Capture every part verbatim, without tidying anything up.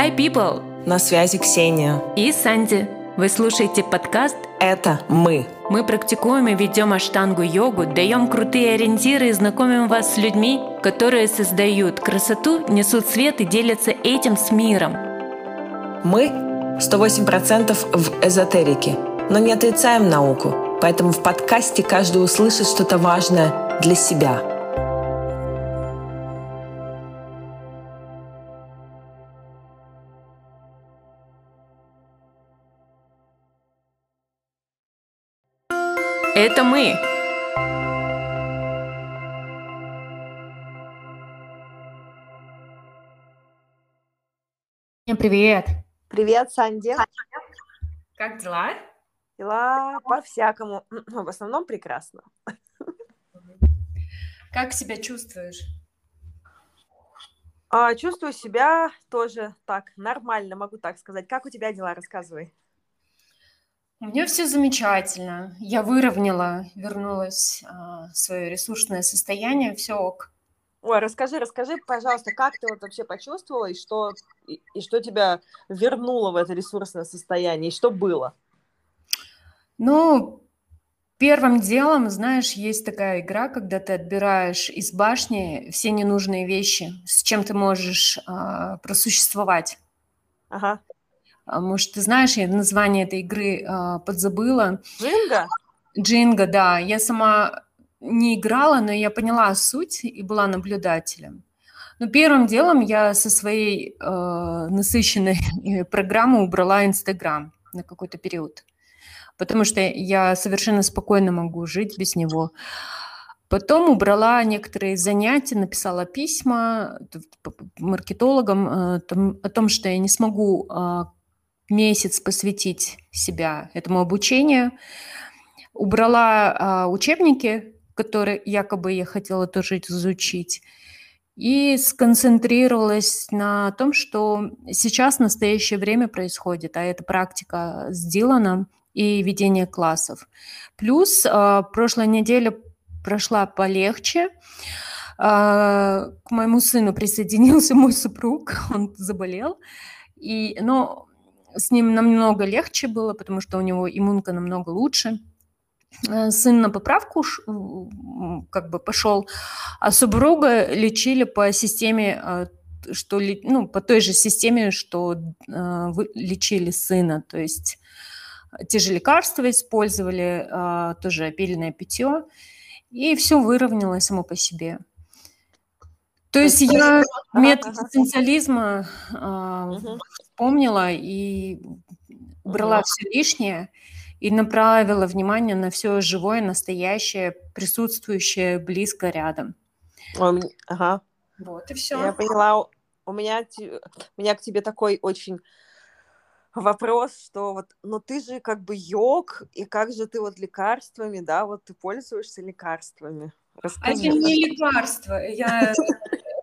Hi, people! На связи Ксения и Санди. Вы слушаете подкаст «Это мы». Мы практикуем и ведем аштангу йогу, даем крутые ориентиры и знакомим вас с людьми, которые создают красоту, несут свет и делятся этим с миром. Мы сто восемь процентов в эзотерике, но не отрицаем науку, поэтому в подкасте каждый услышит что-то важное для себя. Это мы. Привет. Привет, Санди. Как дела? Дела по-всякому. Но в основном прекрасно. Как себя чувствуешь? А, чувствую себя тоже так нормально, могу так сказать. Как у тебя дела? Рассказывай. У меня все замечательно. Я выровняла, вернулась в свое ресурсное состояние, все ок. Ой, расскажи, расскажи, пожалуйста, как ты вот вообще почувствовала, и что, и, и что тебя вернуло в это ресурсное состояние, и что было? Ну, первым делом, знаешь, есть такая игра, когда ты отбираешь из башни все ненужные вещи, с чем ты можешь а, просуществовать. Ага. Может, ты знаешь, я название этой игры а, подзабыла. Джинго? Джинго, да. Я сама не играла, но я поняла суть и была наблюдателем. Но первым делом я со своей а, насыщенной программы убрала Инстаграм на какой-то период, потому что я совершенно спокойно могу жить без него. Потом убрала некоторые занятия, написала письма маркетологам а, там, о том, что я не смогу а, месяц посвятить себя этому обучению. Убрала а, учебники, которые якобы я хотела тоже изучить, и сконцентрировалась на том, что сейчас в настоящее время происходит, а это практика с Диланом и ведение классов. Плюс а, прошлая неделя прошла полегче. А, к моему сыну присоединился мой супруг, он заболел, и, но... С ним намного легче было, потому что у него иммунка намного лучше. Сын на поправку как бы пошел, а супруга лечили по системе, что, ну, по той же системе, что лечили сына. То есть те же лекарства использовали, тоже опильное питье, и все выровнялось само по себе. То есть я метод эссенциализма угу. вспомнила и убрала угу. все лишнее и направила внимание на все живое, настоящее, присутствующее близко рядом. Он, ага. Вот и все. Я поняла. У меня, у меня к тебе такой очень вопрос, что вот, но ты же как бы йог, и как же ты вот лекарствами, да, вот ты пользуешься лекарствами. Расскажи. Это не лекарство, я...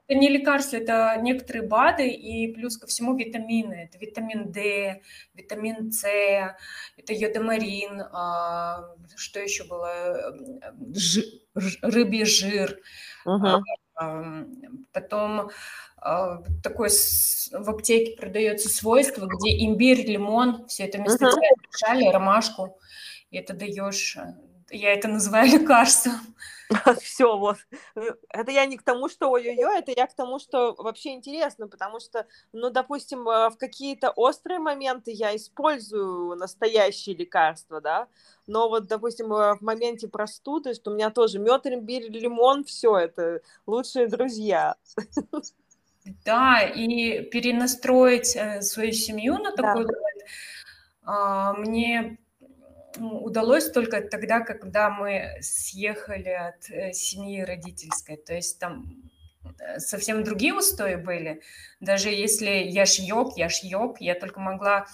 это не лекарство, это некоторые БАДы и плюс ко всему витамины. Это витамин Д, витамин С, это йодамарин, а, что еще было, Ж... рыбий жир. Угу. А, потом а, такой с... в аптеке продается свойство, где имбирь, лимон, все это вместе угу. мешали, ромашку, и это даешь. Я это называю лекарством. Все, вот. Это я не к тому, что ой-ой-ой, это я к тому, что вообще интересно, потому что, ну, допустим, в какие-то острые моменты я использую настоящие лекарства, да, но вот, допустим, в моменте простуды, что у меня тоже мед, имбирь, лимон, все это лучшие друзья. Да, и перенастроить свою семью на такой вот мне... удалось только тогда, когда мы съехали от семьи родительской. То есть там совсем другие устои были. Даже если я ж йог, я ж йог, я только могла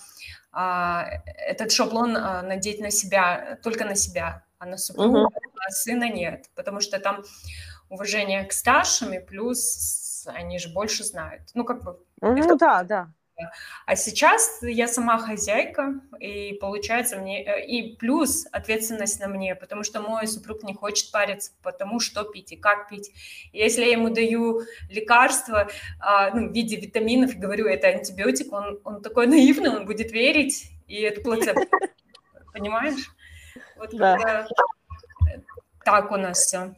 а, этот шаблон а, надеть на себя, только на себя, а на супруга, угу. а сына нет. Потому что там уважение к старшим, и плюс они же больше знают. Ну, как бы... Ну, это... да, да. А сейчас я сама хозяйка, и получается мне... И плюс ответственность на мне, потому что мой супруг не хочет париться по тому, что пить и как пить. Если я ему даю лекарства ну, в виде витаминов, и говорю, это антибиотик, он, он такой наивный, он будет верить, и это плацебо. Понимаешь? Вот когда... Так у нас все.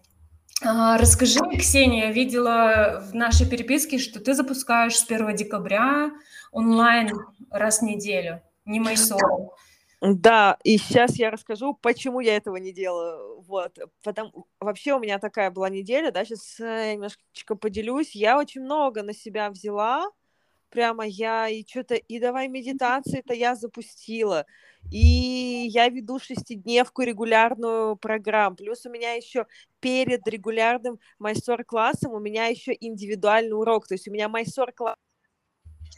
Расскажи мне, Ксения, я видела в нашей переписке, что ты запускаешь с первого декабря онлайн раз в неделю, не Майсор. Да, и сейчас я расскажу, почему я этого не делаю. Вот. Потому... Вообще у меня такая была неделя, да, сейчас немножко поделюсь. Я очень много на себя взяла, прямо я и что-то, и давай медитации-то я запустила. И я веду шестидневку регулярную программу. Плюс у меня еще перед регулярным майсор-классом у меня еще индивидуальный урок. То есть у меня майсор-класс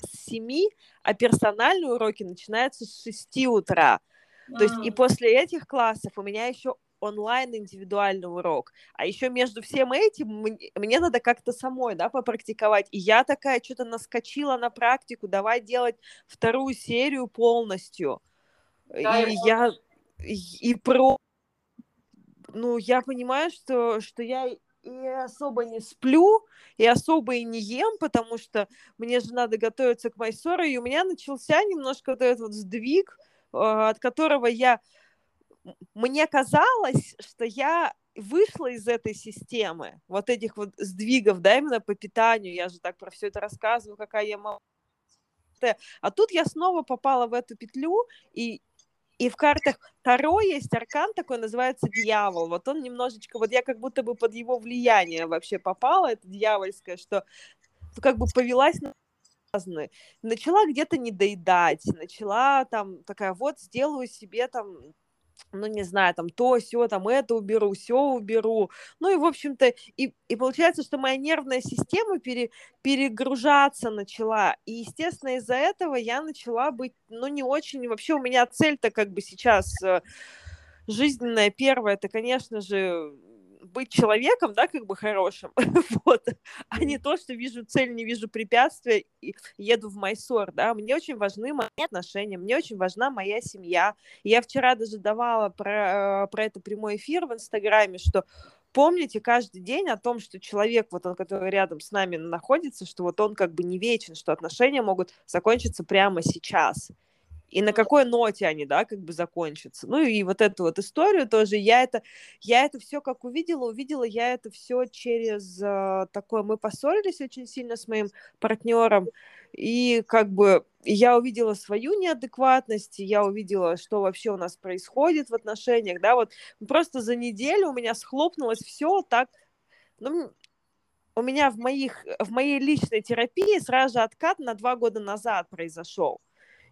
с семи, а персональные уроки начинаются с шести утра. А-а-а. То есть и после этих классов у меня еще онлайн индивидуальный урок. А еще между всем этим мне, мне надо как-то самой, да, попрактиковать. И я такая что-то наскочила на практику, давай делать вторую серию полностью. Да, и я, и, и про, ну, я понимаю, что, что я и особо не сплю, и особо и не ем, потому что мне же надо готовиться к Майсору, и у меня начался немножко вот этот вот сдвиг, от которого я, мне казалось, что я вышла из этой системы, вот этих вот сдвигов, да, именно по питанию, я же так про все это рассказываю, какая я молодая. А тут я снова попала в эту петлю, и, и в картах Таро есть аркан такой, называется дьявол. Вот он немножечко, вот я как будто бы под его влияние вообще попала, это дьявольское, что как бы повелась на разные. Начала где-то недоедать, начала там такая, вот сделаю себе там, ну не знаю, там то, сё, там это уберу, сё уберу. Ну и в общем-то, и, и получается, что моя нервная система пере, перегружаться начала. И, естественно, из-за этого я начала быть, ну не очень, вообще у меня цель-то как бы сейчас жизненная первая, это, конечно же, быть человеком, да, как бы хорошим, вот, а не то, что вижу цель, не вижу препятствия, и еду в Майсор, да, мне очень важны мои отношения, мне очень важна моя семья, я вчера даже давала про, про это прямой эфир в Инстаграме, что помните каждый день о том, что человек, вот он, который рядом с нами находится, что вот он как бы не вечен, что отношения могут закончиться прямо сейчас. И на какой ноте они, да, как бы закончатся. Ну и вот эту вот историю тоже. Я это, я это все как увидела, увидела я это все через э, такое... Мы поссорились очень сильно с моим партнером, и как бы я увидела свою неадекватность, я увидела, что вообще у нас происходит в отношениях, да, вот просто за неделю у меня схлопнулось все так... Ну, у меня в, моих, в моей личной терапии сразу же откат на два года назад произошел.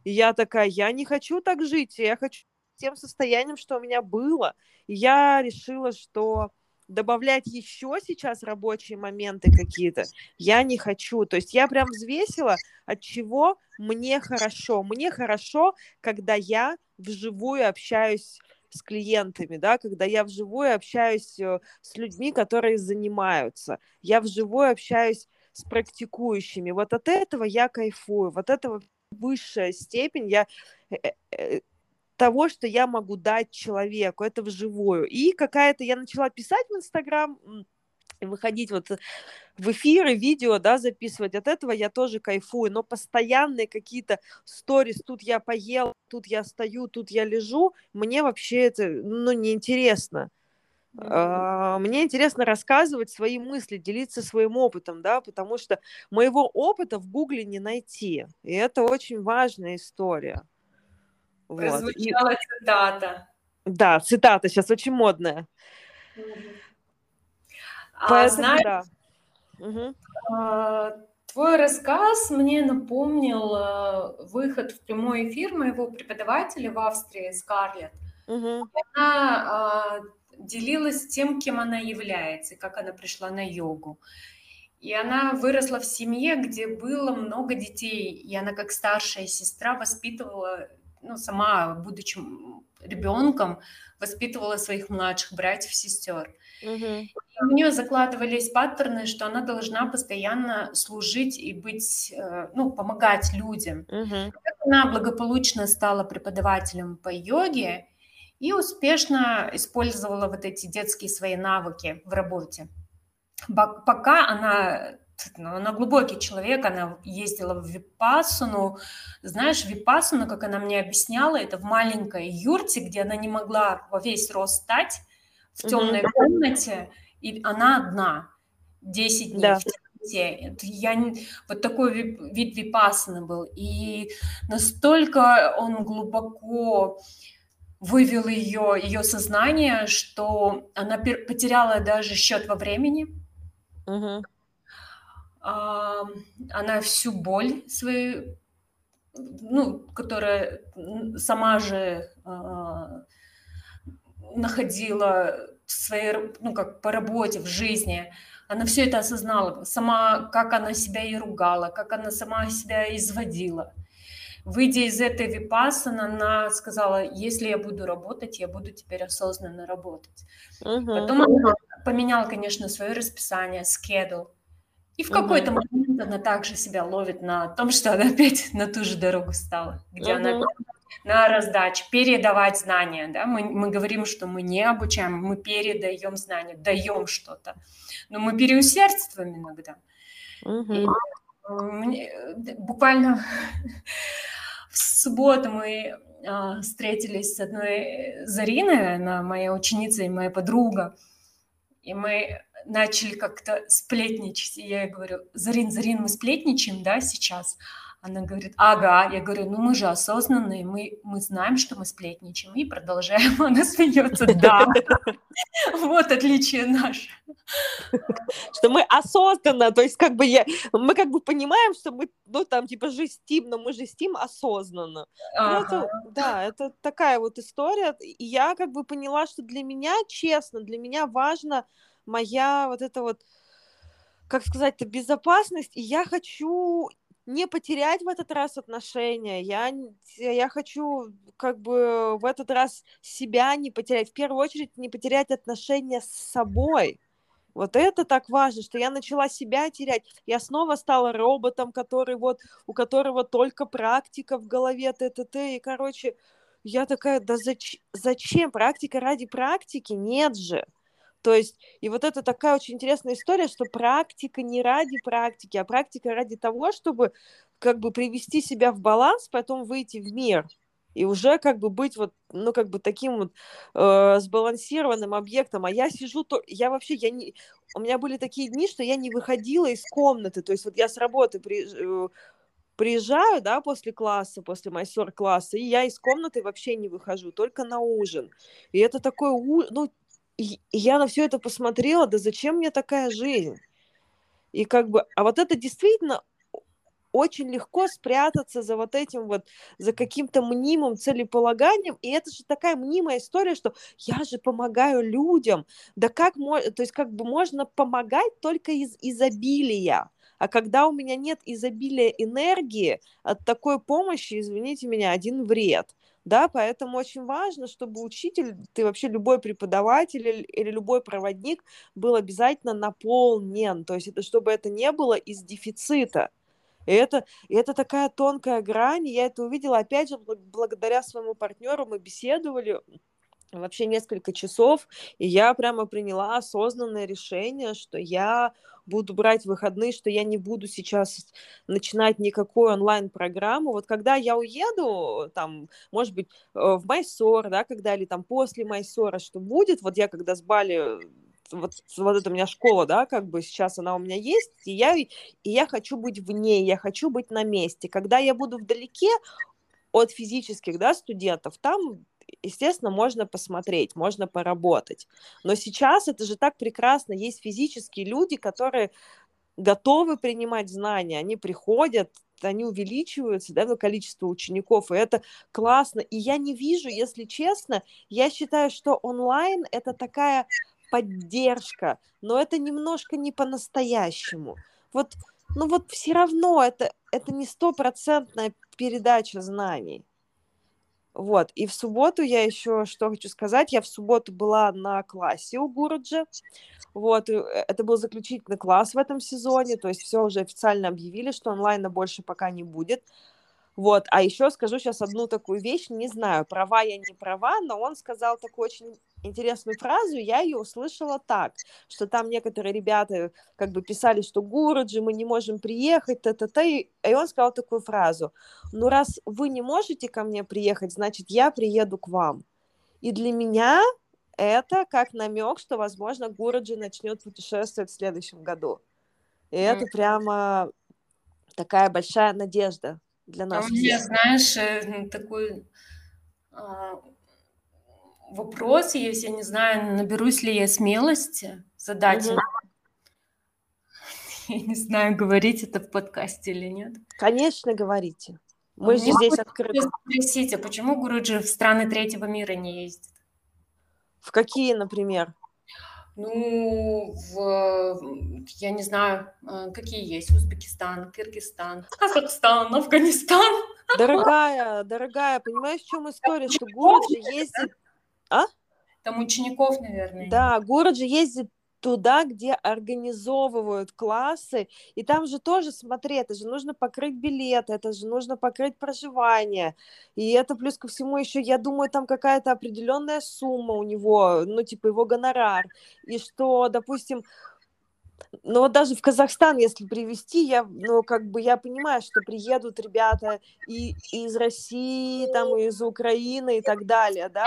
И я такая, я не хочу так жить, я хочу тем состоянием, что у меня было. И я решила, что добавлять еще сейчас рабочие моменты какие-то я не хочу. То есть я прям взвесила, от чего мне хорошо. Мне хорошо, когда я вживую общаюсь с клиентами, да, когда я вживую общаюсь с людьми, которые занимаются. Я вживую общаюсь с практикующими. Вот от этого я кайфую, вот этого... высшая степень я, того, что я могу дать человеку, это вживую. И какая-то, я начала писать в Инстаграм, выходить вот в эфиры, видео, да, записывать, от этого я тоже кайфую, но постоянные какие-то сторис, тут я поела, тут я стою, тут я лежу, мне вообще это, ну, неинтересно. Mm-hmm. Мне интересно рассказывать свои мысли, делиться своим опытом, да, потому что моего опыта в Гугле не найти, и это очень важная история. Прозвучала вот. И... цитата. Да, цитата сейчас очень модная. Mm-hmm. Поэтому, а знаешь, да. Угу. а, твой рассказ мне напомнил выход в прямой эфир моего преподавателя в Австрии, Скарлетт. Mm-hmm. Она... А, делилась тем, кем она является, как она пришла на йогу. И она выросла в семье, где было много детей, и она как старшая сестра воспитывала ну, сама, будучи ребенком, воспитывала своих младших братьев, сестер. Mm-hmm. У нее закладывались паттерны, что она должна постоянно служить и быть, ну, помогать людям. Mm-hmm. Она благополучно стала преподавателем по йоге и успешно использовала вот эти детские свои навыки в работе. Пока она, ну, она глубокий человек, она ездила в Випассану. Знаешь, Випассана, как она мне объясняла, это в маленькой юрте, где она не могла во весь рост стать, в темной mm-hmm. комнате, и она одна, десять дней да. в темноте. Я не... Вот такой вид Випассаны был. И настолько он глубоко вывел ее, ее сознание, что она пер... потеряла даже счет во времени. Mm-hmm. А, она всю боль свою, ну, которая сама же... А... находила в своей, ну, как по работе, в жизни, она все это осознала, сама, как она себя и ругала, как она сама себя изводила. Выйдя из этой випассаны, она сказала, если я буду работать, я буду теперь осознанно работать. Uh-huh. Потом она поменяла, конечно, свое расписание, скедул. И в uh-huh. какой-то момент она также себя ловит на том, что она опять на ту же дорогу стала, где uh-huh. она... на раздачу, передавать знания, да, мы, мы говорим, что мы не обучаем, мы передаем знания, даем что-то, но мы переусердствуем иногда. Mm-hmm. И, мне, буквально в субботу мы а, встретились с одной Зариной, она моя ученица и моя подруга, и мы начали как-то сплетничать, и я ей говорю, Зарин, Зарин, мы сплетничаем, да, сейчас? Она говорит, ага. Я говорю, ну мы же осознанные, мы, мы знаем, что мы сплетничаем, и продолжаем. Она смеется, да. Вот отличие наше. Что мы осознанно, то есть как бы я, мы как бы понимаем, что мы, ну там типа жестим, но мы жестим осознанно. Да, это такая вот история. И я как бы поняла, что для меня, честно, для меня важна моя вот эта вот, как сказать-то, безопасность, и я хочу... не потерять в этот раз отношения, я, я хочу как бы в этот раз себя не потерять, в первую очередь не потерять отношения с собой, вот это так важно, что я начала себя терять, я снова стала роботом, который вот, у которого только практика в голове, т-т-т, и короче, я такая, да зач- зачем практика ради практики, нет же. То есть, и вот это такая очень интересная история, что практика не ради практики, а практика ради того, чтобы как бы привести себя в баланс, потом выйти в мир и уже как бы быть вот, ну, как бы таким вот э, сбалансированным объектом. А я сижу, то, я вообще, я не, у меня были такие дни, что я не выходила из комнаты, то есть вот я с работы при, э, приезжаю, да, после класса, после майсор-класса, и я из комнаты вообще не выхожу, только на ужин. И это такой, ну, и я на все это посмотрела, да зачем мне такая жизнь? И как бы, а вот это действительно очень легко спрятаться за вот этим вот, за каким-то мнимым целеполаганием, и это же такая мнимая история, что я же помогаю людям, да как можно, то есть как бы можно помогать только из изобилия, а когда у меня нет изобилия энергии, от такой помощи, извините меня, один вред. Да, поэтому очень важно, чтобы учитель, ты вообще любой преподаватель или, или любой проводник был обязательно наполнен, то есть это, чтобы это не было из дефицита. И это, и это такая тонкая грань, я это увидела, опять же, благодаря своему партнеру мы беседовали вообще несколько часов, и я прямо приняла осознанное решение, что я буду брать выходные, что я не буду сейчас начинать никакую онлайн-программу. Вот когда я уеду, там, может быть, в Майсор, да, когда или там после Майсора, что будет, вот я когда с Бали, вот, вот это у меня школа, да, как бы сейчас она у меня есть, и я, и я хочу быть в ней, я хочу быть на месте. Когда я буду вдалеке от физических, да, студентов, там... естественно, можно посмотреть, можно поработать. Но сейчас это же так прекрасно. Есть физические люди, которые готовы принимать знания. Они приходят, они увеличиваются, да, количество учеников. И это классно. И я не вижу, если честно, я считаю, что онлайн – это такая поддержка. Но это немножко не по-настоящему. Вот, ну вот все равно это, это не стопроцентная передача знаний. Вот. И в субботу я еще что хочу сказать. Я в субботу была на классе у Гуруджи. Вот. Это был заключительный класс в этом сезоне. То есть все уже официально объявили, что онлайна больше пока не будет. Вот. А еще скажу сейчас одну такую вещь. Не знаю, права я не права, но он сказал такую очень интересную фразу. Я ее услышала так, что там некоторые ребята как бы писали, что Гуруджи, мы не можем приехать, та-та-та. И он сказал такую фразу. Ну, раз вы не можете ко мне приехать, значит, я приеду к вам. И для меня это как намек, что, возможно, Гуруджи начнет путешествовать в следующем году. И это прямо такая большая надежда. Для нас. А мне, знаешь, такой а, вопрос есть, я не знаю, наберусь ли я смелости задать ему. Mm-hmm. Я не знаю, говорить это в подкасте или нет. Конечно, говорите. Мы а же здесь открыты. Спросите, почему Гуруджи в страны третьего мира не ездит? В какие, например? Ну, в, я не знаю, какие есть: Узбекистан, Кыргызстан, Казахстан, Афганистан. Дорогая, дорогая, понимаешь, в чем история, что Гуруджи ездит... А? Там учеников, наверное. Да, Гуруджи ездит туда, где организовывают классы, и там же тоже, смотри, это же нужно покрыть билеты, это же нужно покрыть проживание, и это плюс ко всему еще, я думаю, там какая-то определенная сумма у него, ну, типа его гонорар, и что, допустим, ну, вот даже в Казахстан, если привезти, я, ну, как бы, я понимаю, что приедут ребята и, и из России, там, и из Украины, и так далее, да,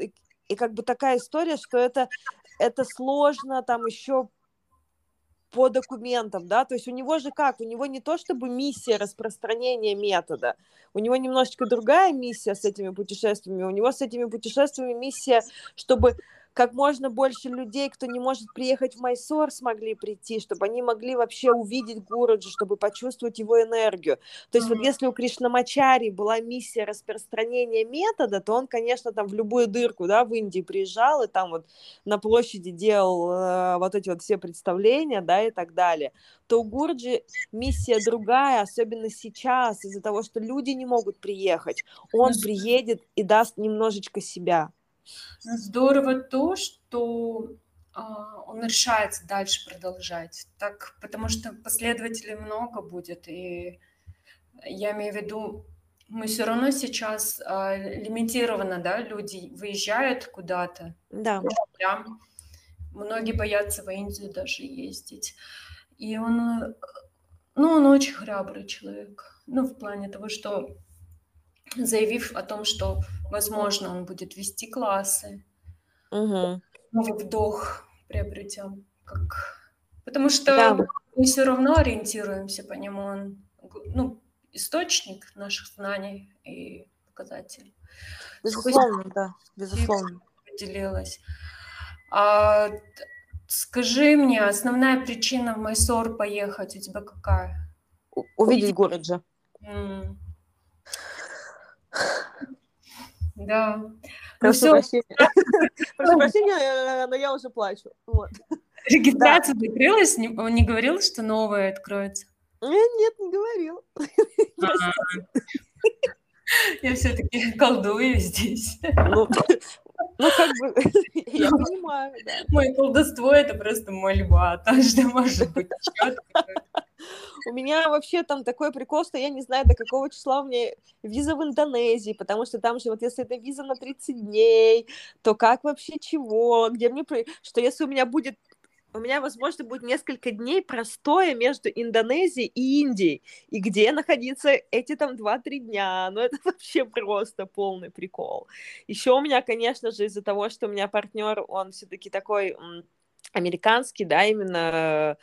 и, и как бы такая история, что это... Это сложно там еще по документам, да, то есть у него же как, у него не то чтобы миссия распространения метода, у него немножечко другая миссия с этими путешествиями, у него с этими путешествиями миссия, чтобы как можно больше людей, кто не может приехать в Майсор, смогли прийти, чтобы они могли вообще увидеть Гуруджи, чтобы почувствовать его энергию. То есть mm-hmm. вот если у Кришнамачари была миссия распространения метода, то он, конечно, там в любую дырку, да, в Индии приезжал и там вот на площади делал э, вот эти вот все представления, да, и так далее. То у Гуруджи миссия другая, особенно сейчас, из-за того, что люди не могут приехать. Он mm-hmm. приедет и даст немножечко себя. Здорово то, что э, он решается дальше продолжать, так, потому что последователей много будет, и я имею в виду, мы все равно сейчас э, лимитированы, да, люди выезжают куда-то, да. Прям, многие боятся в Индию даже ездить, и он, ну, он очень храбрый человек, ну, в плане того, что заявив о том, что, возможно, он будет вести классы, угу. новый вдох приобретем, как... потому что да. мы все равно ориентируемся по нему, он, ну, источник наших знаний и показатель. Безусловно, хоть... да, безусловно. Поделилась. А, скажи мне, основная причина в Майсор поехать у тебя какая? У- увидеть Гуруджи. М- Да. Прошу прощения. Прошу прощения, но я уже плачу. Вот. Регистрация да. закрылась? Не, не говорил, что новая откроется? Нет, не говорил. Я все-таки колдую здесь. Ну, ну как бы, я понимаю. Да. Мое колдовство — это просто мольба. Там же может быть четко. У меня вообще там такой прикол, что я не знаю, до какого числа у меня виза в Индонезии, потому что там же вот если это виза на тридцать дней, то как вообще чего? Где мне... Что если у меня будет... У меня, возможно, будет несколько дней простое между Индонезией и Индией. И где находиться эти там два-три дня? Ну, это вообще просто полный прикол. Еще у меня, конечно же, из-за того, что у меня партнер, он все-таки такой американский, да, именно...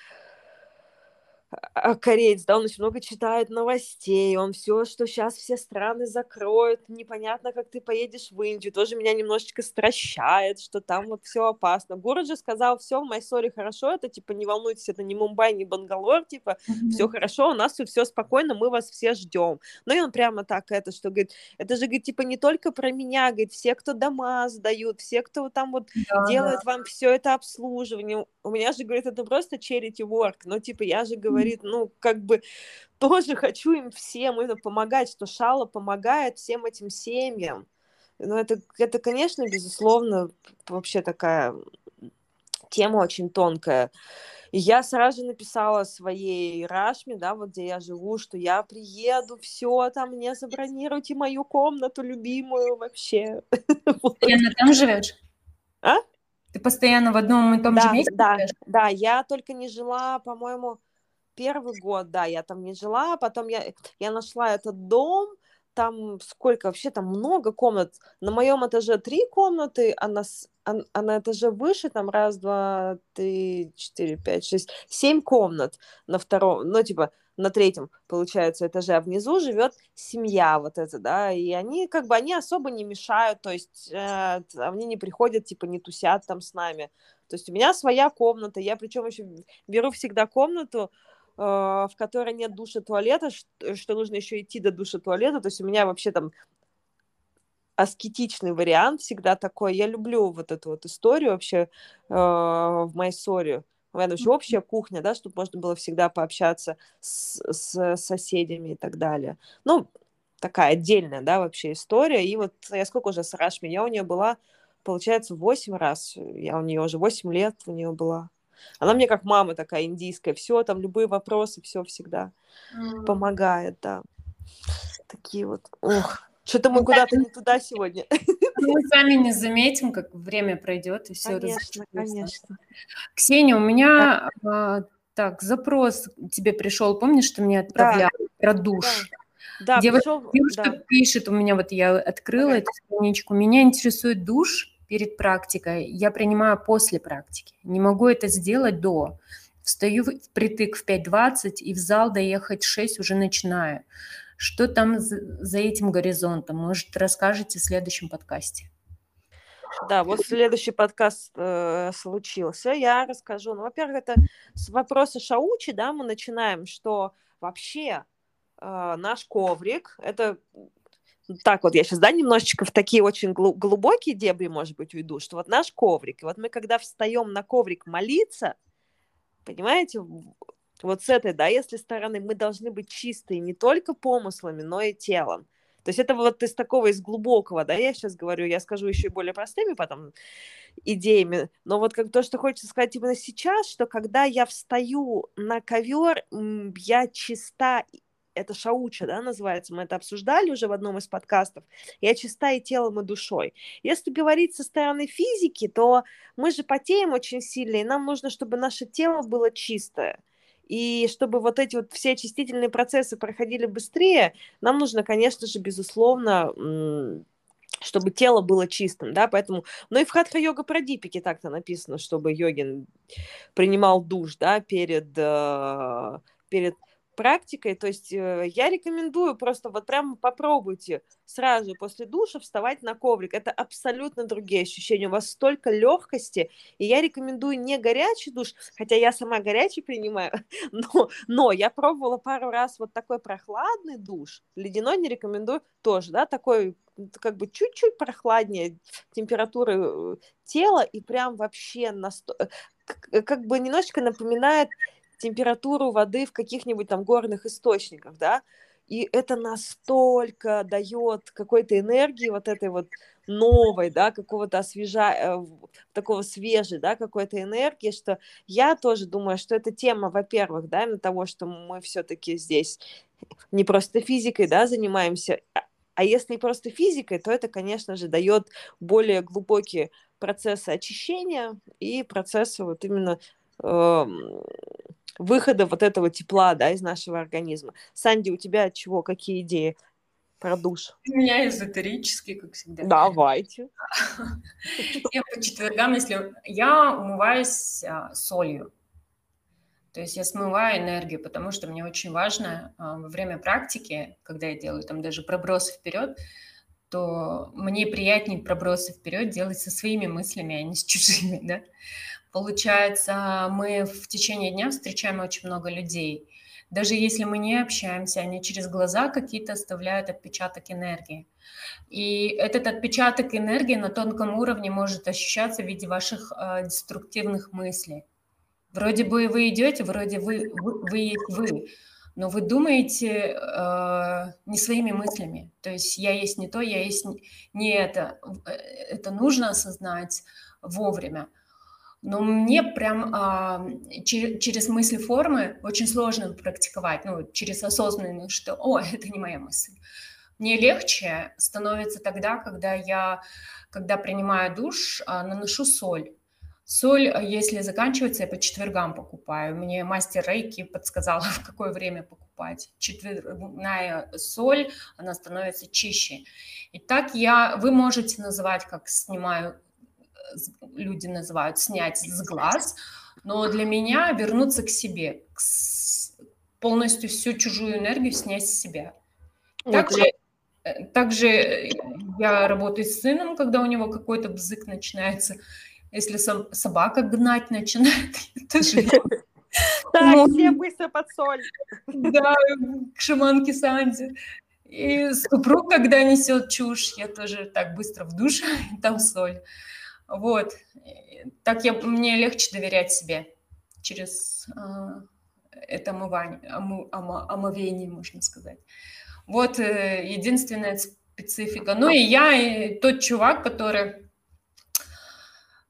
кореец, да, он очень много читает новостей, он все, что сейчас все страны закроют, непонятно, как ты поедешь в Индию, тоже меня немножечко стращает, что там вот все опасно. Гуруджи сказал, все, в Майсоре хорошо, это, типа, не волнуйтесь, это не Мумбай, не Бангалор, типа, mm-hmm. все хорошо, у нас все спокойно, мы вас все ждем. Ну, и он прямо так это, что, говорит, это же, говорит, типа, не только про меня, говорит, все, кто дома сдают, все, кто там вот yeah, делает yeah. вам все это обслуживание, у меня же, говорит, это просто charity work, ну, типа, я же, говорю, говорит, ну, как бы, тоже хочу им всем именно помогать, что шала помогает всем этим семьям. Ну, это, это, конечно, безусловно, вообще такая тема очень тонкая. И я сразу же написала своей Рашми, да, вот где я живу, что я приеду, все, там мне забронируйте мою комнату любимую вообще. Ты там живешь? А? Ты постоянно в одном и том да, же месте? Да, да, я только не жила, по-моему, первый год, да, я там не жила, потом я, я нашла этот дом, там сколько, вообще там много комнат, на моем этаже три комнаты, а на, а, а на этаже выше там раз, два, три, четыре, пять, шесть, семь комнат на втором, ну, типа, на третьем, получается, этаже, а внизу живет семья вот эта, да, и они как бы, они особо не мешают, то есть э, они не приходят, типа, не тусят там с нами, то есть у меня своя комната, я причем еще беру всегда комнату, э, в которой нет душа туалета, что, что нужно еще идти до душа туалета, то есть у меня вообще там аскетичный вариант всегда такой, я люблю вот эту вот историю вообще э, в Майсоре. Наверное, вообще общая кухня, да, чтобы можно было всегда пообщаться с, с соседями и так далее. Ну, такая отдельная, да, вообще история. И вот я сколько уже с Рашми, я у нее была, получается, восемь раз. Я у нее уже восемь лет у нее была. Она мне как мама такая индийская. Все, там любые вопросы, все всегда mm. помогает, да. Такие вот. Ох, что-то мы, мы куда-то сами... не туда сегодня. Мы сами не заметим, как время пройдет, и все разрешится. Конечно, конечно. Ксения, у меня да. а, так, запрос тебе пришел, помнишь, ты мне отправляла да. про душ? Да. Да, девушка пришел, девушка да. пишет, у меня вот я открыла да. эту страничку, меня интересует душ перед практикой, я принимаю после практики, не могу это сделать до. Встаю впритык в пять двадцать и в зал доехать в шесть уже начинаю. Что там за этим горизонтом? Может, расскажете в следующем подкасте? Да, вот следующий подкаст э, случился. Я расскажу. Ну, во-первых, это с вопроса Шаучи, да, мы начинаем, что вообще э, наш коврик, это... Так вот, я сейчас, да, немножечко в такие очень глу- глубокие дебри, может быть, уйду, что вот наш коврик, и вот мы, когда встаем на коврик молиться, понимаете, вот с этой, да, если стороны, мы должны быть чистые не только помыслами, но и телом. То есть это вот из такого, из глубокого, да, я сейчас говорю, я скажу еще и более простыми потом идеями, но вот как то, что хочется сказать именно сейчас, что когда я встаю на ковер, я чиста, это Шауча, да, называется, мы это обсуждали уже в одном из подкастов, я чиста и телом, и душой. Если говорить со стороны физики, то мы же потеем очень сильно, и нам нужно, чтобы наше тело было чистое. И чтобы вот эти вот все очистительные процессы проходили быстрее, нам нужно, конечно же, безусловно, чтобы тело было чистым, да, поэтому... Ну и в хатха-йога-прадипике так-то написано, чтобы йогин принимал душ, да, перед, перед практикой, то есть я рекомендую просто вот прямо попробуйте сразу после душа вставать на коврик, это абсолютно другие ощущения, у вас столько легкости, и я рекомендую не горячий душ, хотя я сама горячий принимаю, но, но я пробовала пару раз вот такой прохладный душ, ледяной не рекомендую тоже, да, такой как бы чуть-чуть прохладнее температуры тела, и прям вообще насто... как бы немножечко напоминает температуру воды в каких-нибудь там горных источниках, да, и это настолько дает какой-то энергии вот этой вот новой, да, какого-то освежа... такого свежей, да, какой-то энергии, что я тоже думаю, что эта тема, во-первых, да, именно того, что мы все-таки здесь не просто физикой, да, занимаемся, а если просто физикой, то это, конечно же, дает более глубокие процессы очищения и процессы вот именно э- выхода вот этого тепла, да, из нашего организма. Санди, у тебя от чего? Какие идеи про душ? У меня эзотерические, как всегда. Давайте. Я по четвергам, если... Я умываюсь солью. То есть я смываю энергию, потому что мне очень важно во время практики, когда я делаю там даже пробросы вперед, то мне приятнее пробросы вперед делать со своими мыслями, а не с чужими, да. Получается, мы в течение дня встречаем очень много людей. Даже если мы не общаемся, они через глаза какие-то оставляют отпечаток энергии. И этот отпечаток энергии на тонком уровне может ощущаться в виде ваших э, деструктивных мыслей. Вроде бы вы идете, вроде вы, вы, вы есть вы, но вы думаете э, не своими мыслями. То есть я есть не то, я есть не это. Это нужно осознать вовремя. Но мне прям а, чер- через мысли формы очень сложно практиковать, ну, через осознанность, что «О, это не моя мысль». Мне легче становится тогда, когда я, когда принимаю душ, а, наношу соль. Соль, если заканчивается, я по четвергам покупаю. Мне мастер Рейки подсказала, в какое время покупать. Четверная соль, она становится чище. И так я, вы можете называть, как снимаю, люди называют снять с глаз, но для меня вернуться к себе, к с... полностью всю чужую энергию снять с себя. Также, также я работаю с сыном, когда у него какой-то бзык начинается, если сам, собака гнать начинает, так, все быстро под соль. Да, к шаманке Санди. И супруг, когда несет чушь, я тоже так быстро в душ, там соль. Вот, так я, мне легче доверять себе через э, это омывание, ому, омо, омовение, можно сказать. Вот э, единственная специфика. Ну и я и тот чувак, который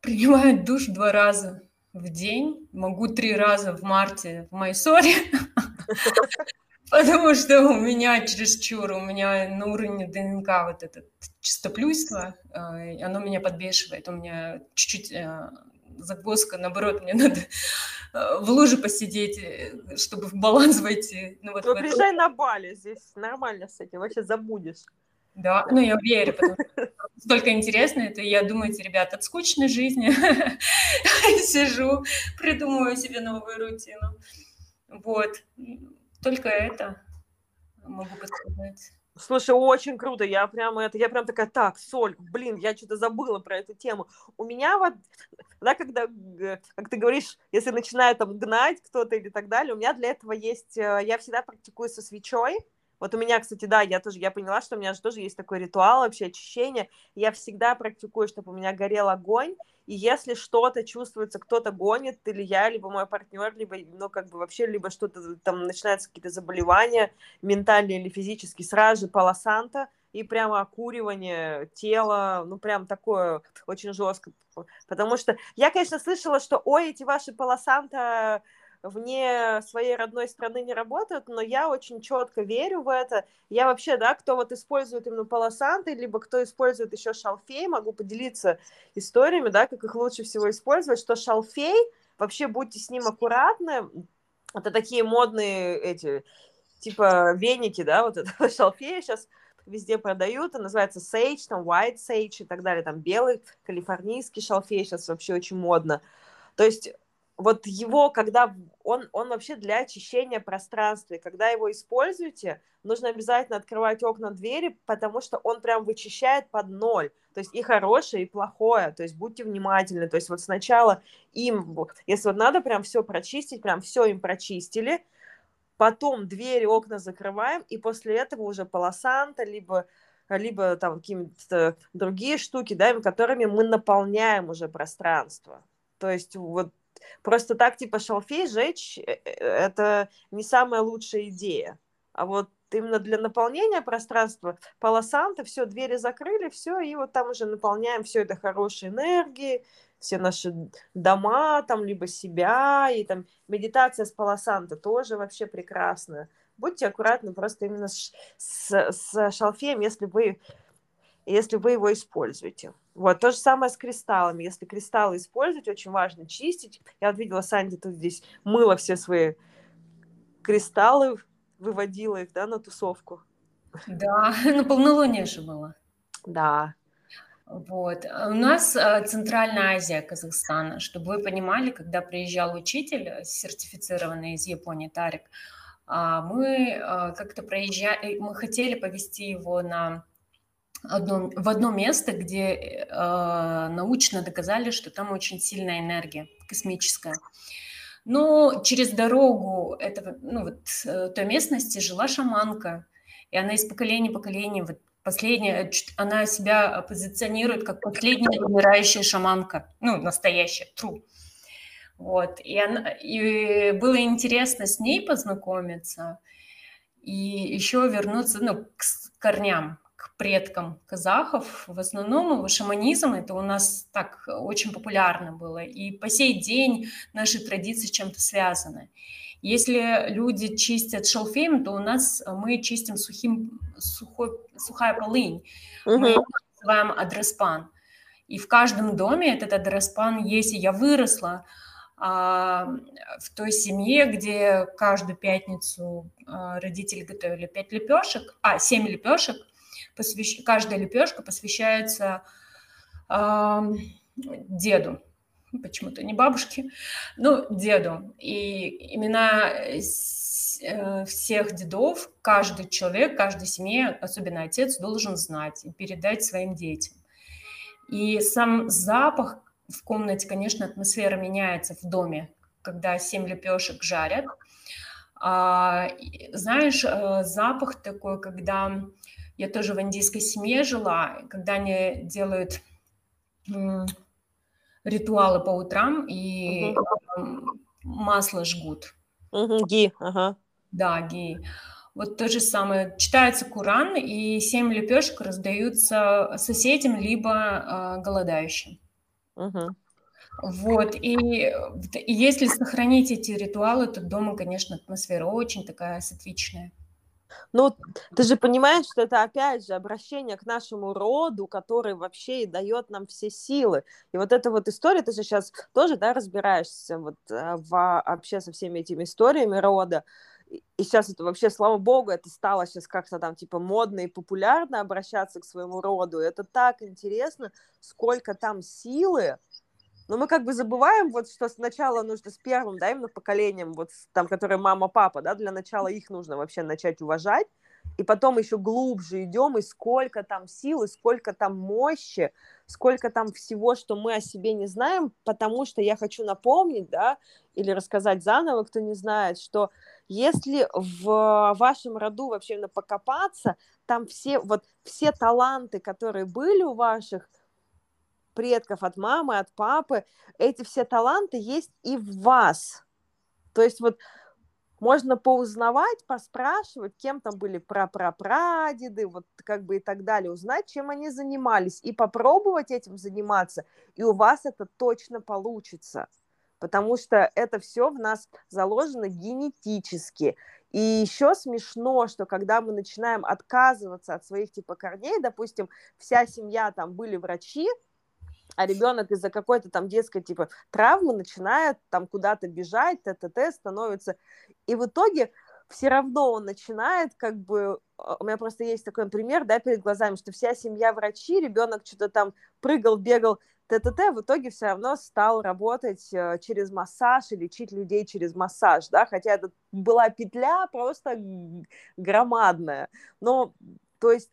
принимает душ два раза в день, могу три раза в марте в Майсоре, потому что у меня чересчур, у меня на уровне ДНК вот это чистоплюйство, оно меня подбешивает, у меня чуть-чуть загвоздка, наоборот, мне надо в луже посидеть, чтобы в баланс войти. Ну, вот ну приезжай на Бали, здесь нормально с этим, вообще забудешь. Да, ну я верю, потому что столько интересно, это я, думаете, ребят, от скучной жизни сижу, придумываю себе новую рутину. Вот. Только это могу подсказать. Слушай, очень круто. Я прям это, я прям такая, так, соль, блин, я что-то забыла про эту тему. У меня вот, да, когда, как ты говоришь, если начинает там гнать кто-то или так далее, у меня для этого есть, я всегда практикую со свечой. Вот у меня, кстати, да, я тоже, я поняла, что у меня же тоже есть такой ритуал вообще очищения. Я всегда практикую, чтобы у меня горел огонь. И если что-то чувствуется, кто-то гонит, или я, либо мой партнер, либо, ну, как бы вообще, либо что-то там начинаются какие-то заболевания ментальные или физические, сразу же палосанта и прямо окуривание тела, ну, прям такое очень жестко. Потому что я, конечно, слышала, что, ой, эти ваши палосанта вне своей родной страны не работают, но я очень четко верю в это. Я вообще, да, кто вот использует именно палосанты, либо кто использует еще шалфей, могу поделиться историями, да, как их лучше всего использовать, что шалфей, вообще будьте с ним аккуратны, это такие модные эти, типа веники, да, вот этого шалфея сейчас везде продают, он называется сейдж, там white sage и так далее, там белый калифорнийский шалфей сейчас вообще очень модно. То есть вот его, когда он, он вообще для очищения пространства, и когда его используете, нужно обязательно открывать окна, двери, потому что он прям вычищает под ноль, то есть и хорошее, и плохое, то есть будьте внимательны, то есть вот сначала им, если вот надо прям все прочистить, прям все им прочистили, потом двери, окна закрываем, и после этого уже палосанта, либо... либо там какие-то другие штуки, да, которыми мы наполняем уже пространство, то есть вот просто так, типа, шалфей жечь – это не самая лучшая идея. А вот именно для наполнения пространства палосанта, все, двери закрыли, все, и вот там уже наполняем все это хорошей энергией, все наши дома, там, либо себя, и там медитация с палосанта тоже вообще прекрасная. Будьте аккуратны просто именно с, с, с шалфеем, если вы... если вы его используете. Вот, то же самое с кристаллами. Если кристаллы использовать, очень важно чистить. Я вот видела, Санди тут здесь мыла все свои кристаллы, выводила их, да, на тусовку. Да, на полнолуние же было. Да. Вот. У нас Центральная Азия, Казахстан. Чтобы вы понимали, когда приезжал учитель, сертифицированный из Японии, Тарик, мы как-то проезжали, мы хотели повезти его на... Одно, в одно место, где э, научно доказали, что там очень сильная энергия космическая. Но через дорогу этого, ну, вот, той местности жила шаманка, и она из поколения в поколение, вот, последняя, она себя позиционирует как последняя умирающая шаманка, ну, настоящая, true. Вот. И, она, и было интересно с ней познакомиться и еще вернуться, ну, к корням, к предкам казахов. В основном шаманизм, это у нас так очень популярно было. И по сей день наши традиции с чем-то связаны. Если люди чистят шалфеем, то у нас мы чистим сухим, сухой, сухая полынь. Mm-hmm. Мы его называем адраспан. И в каждом доме этот адраспан есть. И я выросла а, в той семье, где каждую пятницу а, родители готовили пять лепешек, а, семь лепешек. Посвящ... Каждая лепешка посвящается а, деду. Почему-то не бабушке, ну, деду. И имена всех дедов каждый человек, каждая семья, особенно отец, должен знать и передать своим детям. И сам запах в комнате, конечно, атмосфера меняется в доме, когда семь лепешек жарят. А, знаешь, запах такой, когда... Я тоже в индийской семье жила, когда они делают... ритуалы по утрам и uh-huh. масло жгут. Uh-huh. Ги, ага. Да, ги. Вот то же самое. Читается Коран, и семь лепешек раздаются соседям либо э, голодающим. Uh-huh. Вот. И, и если сохранить эти ритуалы, то дома, конечно, атмосфера очень такая сатвичная. Ну, ты же понимаешь, что это, опять же, обращение к нашему роду, который вообще и дает нам все силы. И вот эта вот история, ты же сейчас тоже, да, разбираешься вот, вообще со всеми этими историями рода. И сейчас это вообще, слава богу, это стало сейчас как-то там типа модно и популярно обращаться к своему роду. И это так интересно, сколько там силы. Но мы как бы забываем, вот, что сначала нужно с первым, да, именно поколением, вот, там, которое мама-папа, да, для начала их нужно вообще начать уважать, и потом еще глубже идем, и сколько там сил, и сколько там мощи, сколько там всего, что мы о себе не знаем, потому что я хочу напомнить, да, или рассказать заново, кто не знает, что если в вашем роду вообще именно покопаться, там все, вот, все таланты, которые были у ваших предков, от мамы, от папы, эти все таланты есть и в вас. То есть вот можно поузнавать, поспрашивать, кем там были прапрапрадеды, вот как бы и так далее, узнать, чем они занимались, и попробовать этим заниматься, и у вас это точно получится, потому что это все в нас заложено генетически. И еще смешно, что когда мы начинаем отказываться от своих типа корней, допустим, вся семья там были врачи, а ребенок из-за какой-то там детской типа травмы начинает там куда-то бежать, т.т.т. становится. И в итоге все равно он начинает как бы... У меня просто есть такой пример, да, перед глазами, что вся семья врачи, ребенок что-то там прыгал, бегал, т.т.т. В итоге все равно стал работать через массаж и лечить людей через массаж, да, хотя это была петля просто громадная. Но, то есть,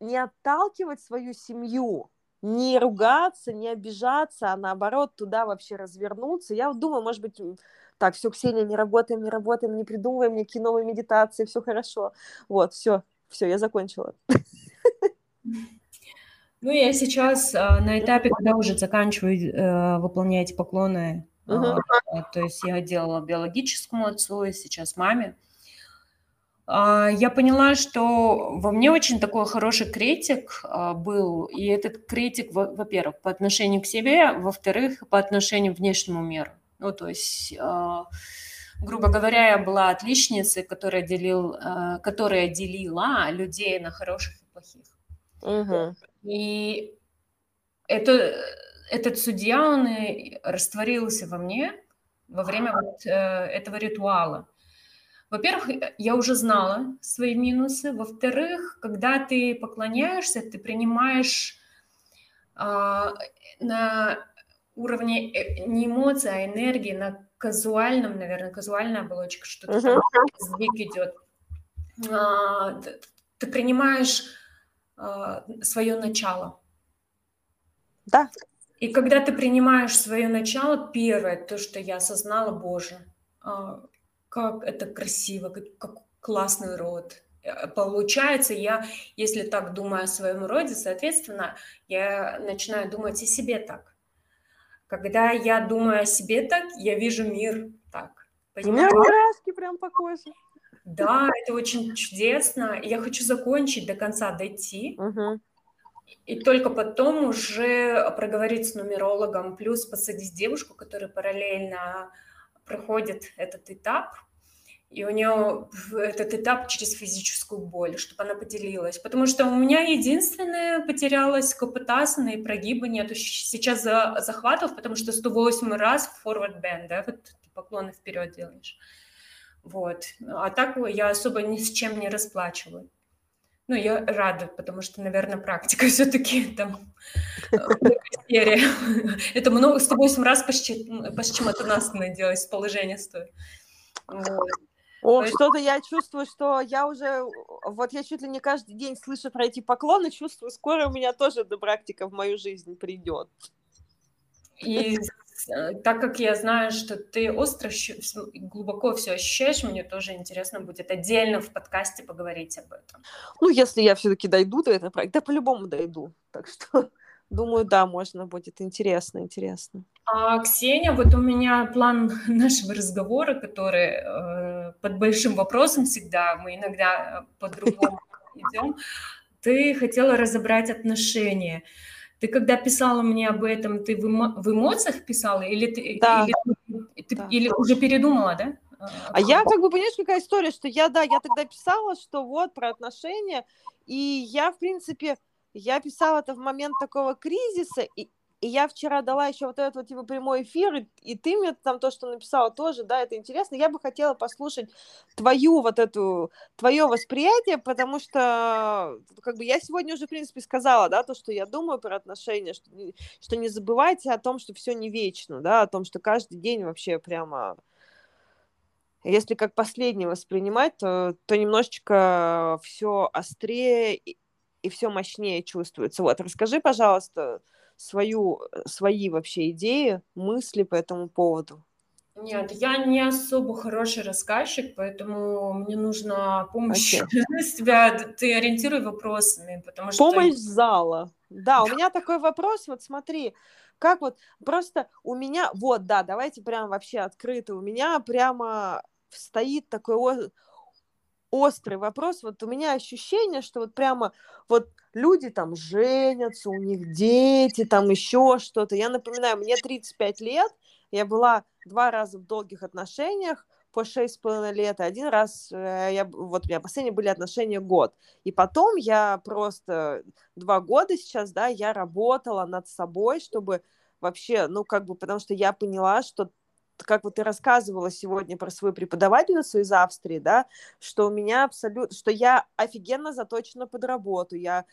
не отталкивать свою семью, не ругаться, не обижаться, а наоборот туда вообще развернуться. Я думаю, может быть, так, все, Ксения, не работаем, не работаем, не придумываем никакие новые медитации, все хорошо. Вот, все, все, я закончила. Ну, я сейчас на этапе, когда уже заканчиваю выполнять поклоны, то есть я делала биологическому отцу и сейчас маме. Я поняла, что во мне очень такой хороший критик был, и этот критик, во-первых, по отношению к себе, во-вторых, по отношению к внешнему миру. Ну, то есть, грубо говоря, я была отличницей, которая, делил, которая делила людей на хороших и плохих. Угу. И это, этот судья, он и растворился во мне во время вот этого ритуала. Во-первых, я уже знала свои минусы. Во-вторых, когда ты поклоняешься, ты принимаешь э, на уровне э, не эмоций, а энергии, на казуальном, наверное, казуальная оболочка, что-то там сдвиг идет. А, ты, ты принимаешь э, свое начало. Да. И когда ты принимаешь свое начало, первое, то, что я осознала, Боже, э, как это красиво, как, как классный род. Получается, я, если так думаю о своем роде, соответственно, я начинаю думать о себе так. Когда я думаю о себе так, я вижу мир так. Понимаете? У меня мурашки прям по коже. Да, это очень чудесно. Я хочу закончить, до конца дойти. Угу. И только потом уже проговорить с нумерологом, плюс посадить девушку, которая параллельно проходит этот этап. И у нее этот этап через физическую боль, чтобы она поделилась. Потому что у меня единственное потерялось капотасана и прогибы нету сейчас за, захватов, потому что сто восемь раз форвард-бенд, да, вот ты поклоны вперед делаешь. Вот. А так я особо ни с чем не расплачиваю. Ну, я рада, потому что, наверное, практика все-таки там серия. Это много, сто восемь раз почти матанасана делать с положения стоит. О, что-то я чувствую, что я уже, вот я чуть ли не каждый день слышу про эти поклоны, чувствую, скоро у меня тоже эта практика в мою жизнь придет. И так как я знаю, что ты остро, глубоко все ощущаешь, мне тоже интересно будет отдельно в подкасте поговорить об этом. Ну, если я все-таки дойду до этого проекта, да, по-любому дойду, так что... Думаю, да, можно будет. Интересно, интересно. А, Ксения, вот у меня план нашего разговора, который э, под большим вопросом всегда, мы иногда по-другому идем. Ты хотела разобрать отношения. Ты когда писала мне об этом, ты в, эмо- в эмоциях писала? Или ты, да. или, ты да. или уже передумала, да? А я, как бы, понимаешь, какая история, что я, да, я тогда писала, что вот про отношения, и я, в принципе... Я писала это в момент такого кризиса, и, и я вчера дала еще вот этот вот, типа, прямой эфир, и, и ты мне там то, что написала, тоже, да, это интересно. Я бы хотела послушать твою вот эту, твое восприятие, потому что, как бы, я сегодня уже, в принципе, сказала, да, то, что я думаю про отношения, что, что не забывайте о том, что все не вечно, да, о том, что каждый день вообще прямо... Если как последний воспринимать, то, то немножечко все острее... и все мощнее чувствуется. Вот, расскажи, пожалуйста, свою, свои вообще идеи, мысли по этому поводу. Нет, я не особо хороший рассказчик, поэтому мне нужна помощь с тебя. Ты ориентируй вопросами, потому что... Помощь зала. Да, у меня такой вопрос, вот смотри, как вот просто у меня, вот, да, давайте прям вообще открыто, у меня прямо стоит такой... Острый вопрос. Вот у меня ощущение, что вот прямо вот люди там женятся, у них дети, там еще что-то. Я напоминаю, мне тридцать пять лет, я была два раза в долгих отношениях по шесть с половиной лет, один раз, я, вот у меня последние были отношения год. И потом я просто два года сейчас, да, я работала над собой, чтобы вообще, ну как бы, потому что я поняла, что как вот ты рассказывала сегодня про свою преподавательницу из Австрии, да, что у меня абсолютно, что я офигенно заточена под работу, я,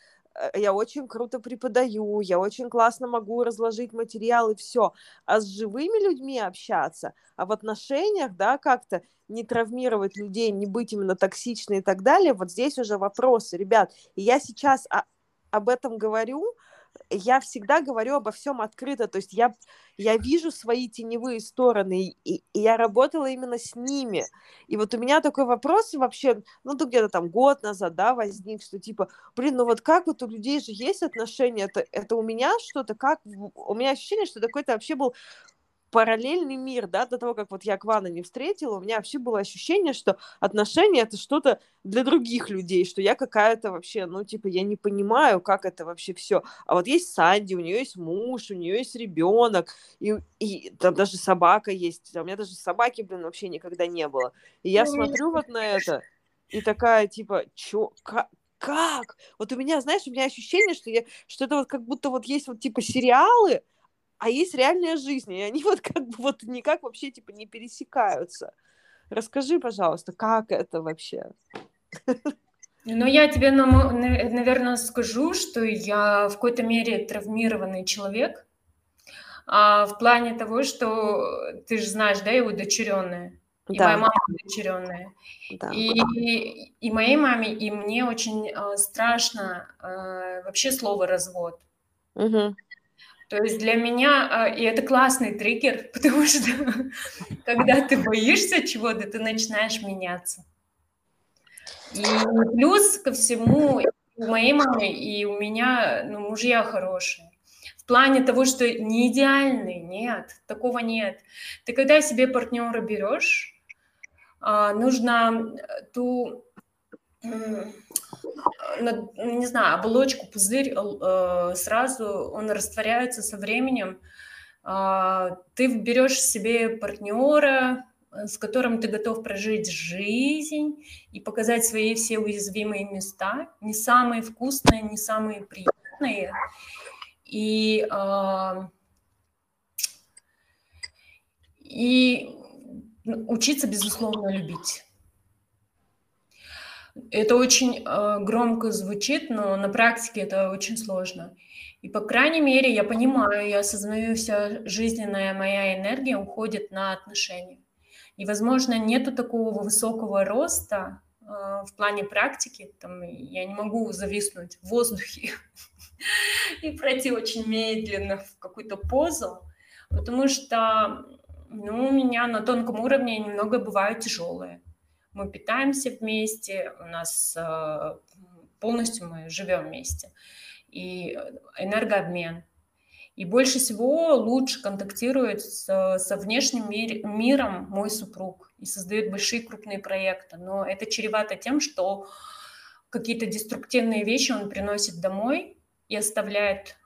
я очень круто преподаю, я очень классно могу разложить материал и все, а с живыми людьми общаться, а в отношениях, да, как-то не травмировать людей, не быть именно токсичной и так далее, вот здесь уже вопросы, ребят, и я сейчас о, об этом говорю. Я всегда говорю обо всем открыто, то есть я, я вижу свои теневые стороны, и, и я работала именно с ними. И вот у меня такой вопрос вообще, ну, то где-то там год назад, да, возник, что типа, блин, ну вот как вот у людей же есть отношения, это, это у меня что-то, как, у меня ощущение, что какой-то вообще был параллельный мир, да, до того, как вот я Квана не встретила, у меня вообще было ощущение, что отношения — это что-то для других людей, что я какая-то вообще, ну, типа, я не понимаю, как это вообще все. А вот есть Санди, у нее есть муж, у нее есть ребенок, и, и там даже собака есть. У меня даже собаки, блин, вообще никогда не было. И я смотрю вот на это, и такая, типа, чё, как? Как? Вот у меня, знаешь, у меня ощущение, что, я, что это вот как будто вот есть вот, типа, сериалы, а есть реальная жизнь, и они вот как бы вот никак вообще типа не пересекаются. Расскажи, пожалуйста, как это вообще? Ну, я тебе, наверное, скажу, что я в какой-то мере травмированный человек, в плане того, что ты же знаешь, да, я удочерённая. И да. Моя мама удочерённая. Да. И, и моей маме, и мне очень страшно вообще слово «развод». Угу. То есть для меня, и это классный триггер, потому что когда ты боишься чего-то, ты начинаешь меняться. И плюс ко всему, у моей мамы и у меня, ну, мужья хорошие. В в плане того, что не идеальный, нет, такого нет. Ты когда себе партнера берешь, нужно ту, не знаю, оболочку, пузырь, сразу он растворяется со временем. Ты берешь себе партнера, с которым ты готов прожить жизнь и показать свои все уязвимые места, не самые вкусные, не самые приятные. И, и учиться, безусловно, любить. Это очень громко звучит, но на практике это очень сложно. И, по крайней мере, я понимаю, я осознаю, вся жизненная моя энергия уходит на отношения. И, возможно, нету такого высокого роста э, в плане практики. Там, я не могу зависнуть в воздухе и пройти очень медленно в какую-то позу, потому что ну, у меня на тонком уровне немного бывают тяжелые. Мы питаемся вместе, у нас э, полностью мы живем вместе. И энергообмен. И больше всего лучше контактирует со, со внешним мир, миром мой супруг и создает большие крупные проекты. Но это чревато тем, что какие-то деструктивные вещи он приносит домой и оставляет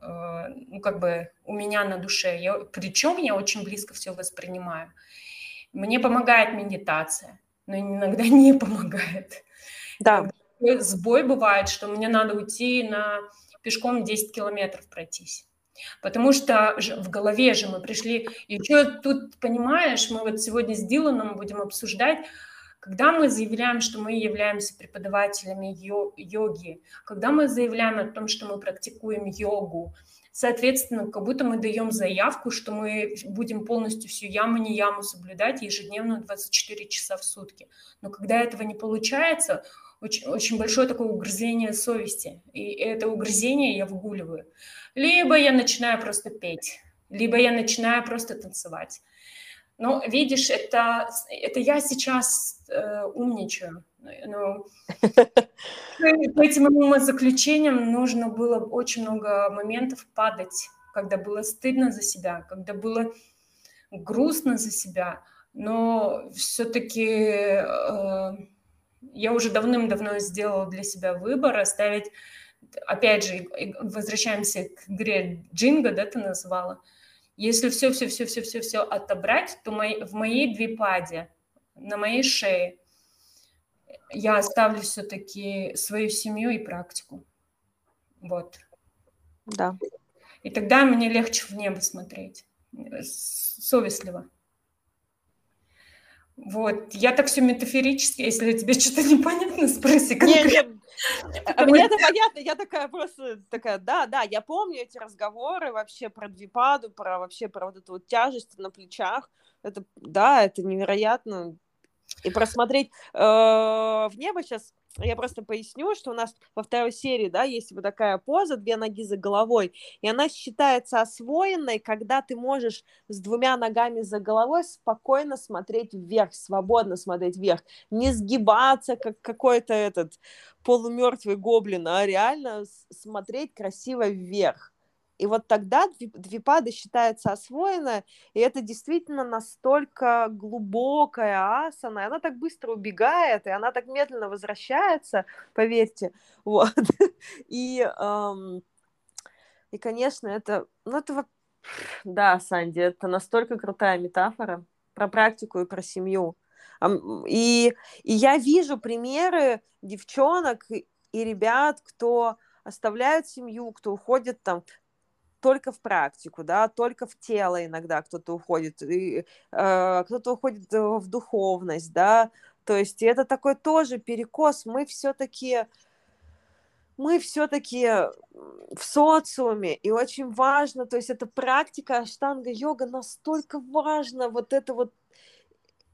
э, ну, как бы у меня на душе. Я, причем я очень близко все воспринимаю. Мне помогает медитация, но иногда не помогает. Да. Сбой бывает, что мне надо уйти на пешком десять километров пройтись. Потому что в голове же мы пришли. И что тут, понимаешь, мы вот сегодня с Диланом будем обсуждать, когда мы заявляем, что мы являемся преподавателями йоги, когда мы заявляем о том, что мы практикуем йогу, соответственно, как будто мы даем заявку, что мы будем полностью всю яму, не яму соблюдать ежедневно двадцать четыре часа в сутки. Но когда этого не получается, Очень, очень большое такое угрызение совести. И это угрызение я выгуливаю. Либо я начинаю просто петь, либо я начинаю просто танцевать. Но, видишь, это, это я сейчас э, умничаю. Но по этим умозаключениям нужно было очень много моментов падать, когда было стыдно за себя, когда было грустно за себя. Но все-таки... Э, Я уже давным-давно сделала для себя выбор оставить, опять же, возвращаемся к игре джинго, да, ты называла. Если все-все-все-все-все отобрать, то мой, в моей двипаде, на моей шее, я оставлю все-таки свою семью и практику. Вот. Да. И тогда мне легче в небо смотреть, совестливо. Вот, я так все метафорически, если тебе что-то непонятно, спроси конкретно. А мне это понятно, я такая просто, такая, да, да, я помню эти разговоры вообще про двипаду, про вообще про вот эту вот тяжесть на плечах, это, да, это невероятно, и просмотреть э, в небо сейчас. Я просто поясню, что у нас во второй серии, да, есть вот такая поза, две ноги за головой, и она считается освоенной, когда ты можешь с двумя ногами за головой спокойно смотреть вверх, свободно смотреть вверх, не сгибаться, как какой-то этот полумертвый гоблин, а реально смотреть красиво вверх. И вот тогда двипада считается освоенной, и это действительно настолько глубокая асана, и она так быстро убегает, и она так медленно возвращается, поверьте, вот. И, эм, и конечно, это, ну это вот, да, Санди, это настолько крутая метафора про практику и про семью. И, и я вижу примеры девчонок и ребят, кто оставляют семью, кто уходит там только в практику, да, только в тело иногда кто-то уходит, и, э, кто-то уходит в духовность, да, то есть это такой тоже перекос, мы все-таки, мы все-таки в социуме, и очень важно, то есть эта практика аштанга-йога настолько важна, вот это вот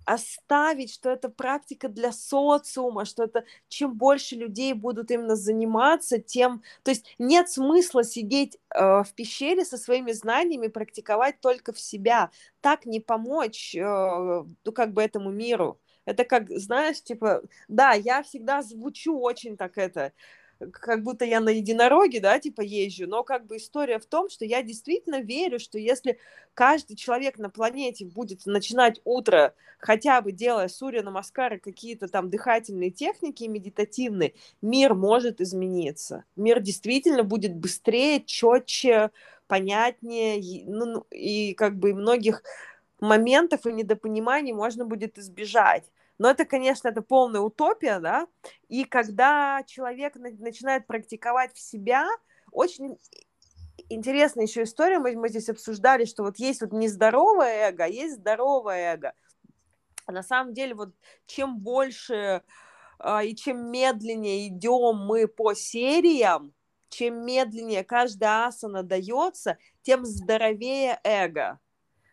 оставить, что это практика для социума, что это чем больше людей будут именно заниматься, тем... То есть нет смысла сидеть э, в пещере со своими знаниями, практиковать только в себя. Так не помочь, э, ну, как бы этому миру. Это как, знаешь, типа, да, я всегда звучу очень так это... как будто я на единороге, да, типа езжу, но как бы история в том, что я действительно верю, что если каждый человек на планете будет начинать утро, хотя бы делая Сурья Намаскар, какие-то там дыхательные техники медитативные, мир может измениться. Мир действительно будет быстрее, четче, понятнее, ну, и как бы многих моментов и недопониманий можно будет избежать. Но это, конечно, это полная утопия, да, и когда человек начинает практиковать в себя, очень интересная еще история, мы, мы здесь обсуждали, что вот есть вот нездоровое эго, есть здоровое эго. На самом деле, вот чем больше э, и чем медленнее идем мы по сериям, чем медленнее каждая асана дается, тем здоровее эго.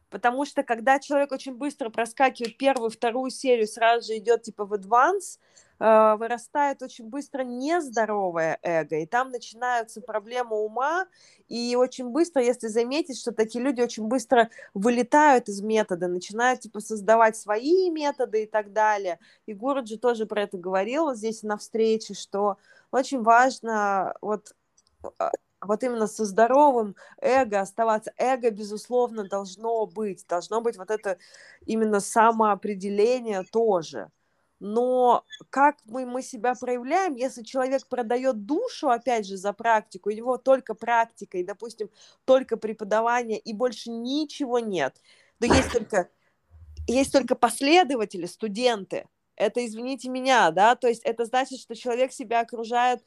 Потому что, когда человек очень быстро проскакивает первую, вторую серию, сразу же идет типа в адванс, вырастает очень быстро нездоровое эго, и там начинаются проблемы ума, и очень быстро, если заметить, что такие люди очень быстро вылетают из метода, начинают типа создавать свои методы и так далее. И Гуруджи тоже про это говорил вот здесь на встрече, что очень важно вот... Вот именно со здоровым эго оставаться. Эго, безусловно, должно быть. Должно быть вот это именно самоопределение тоже. Но как мы, мы себя проявляем, если человек продает душу, опять же, за практику, у него только практика и, допустим, только преподавание, и больше ничего нет. Но есть только, есть только последователи, студенты. Это, извините меня, да, то есть это значит, что человек себя окружает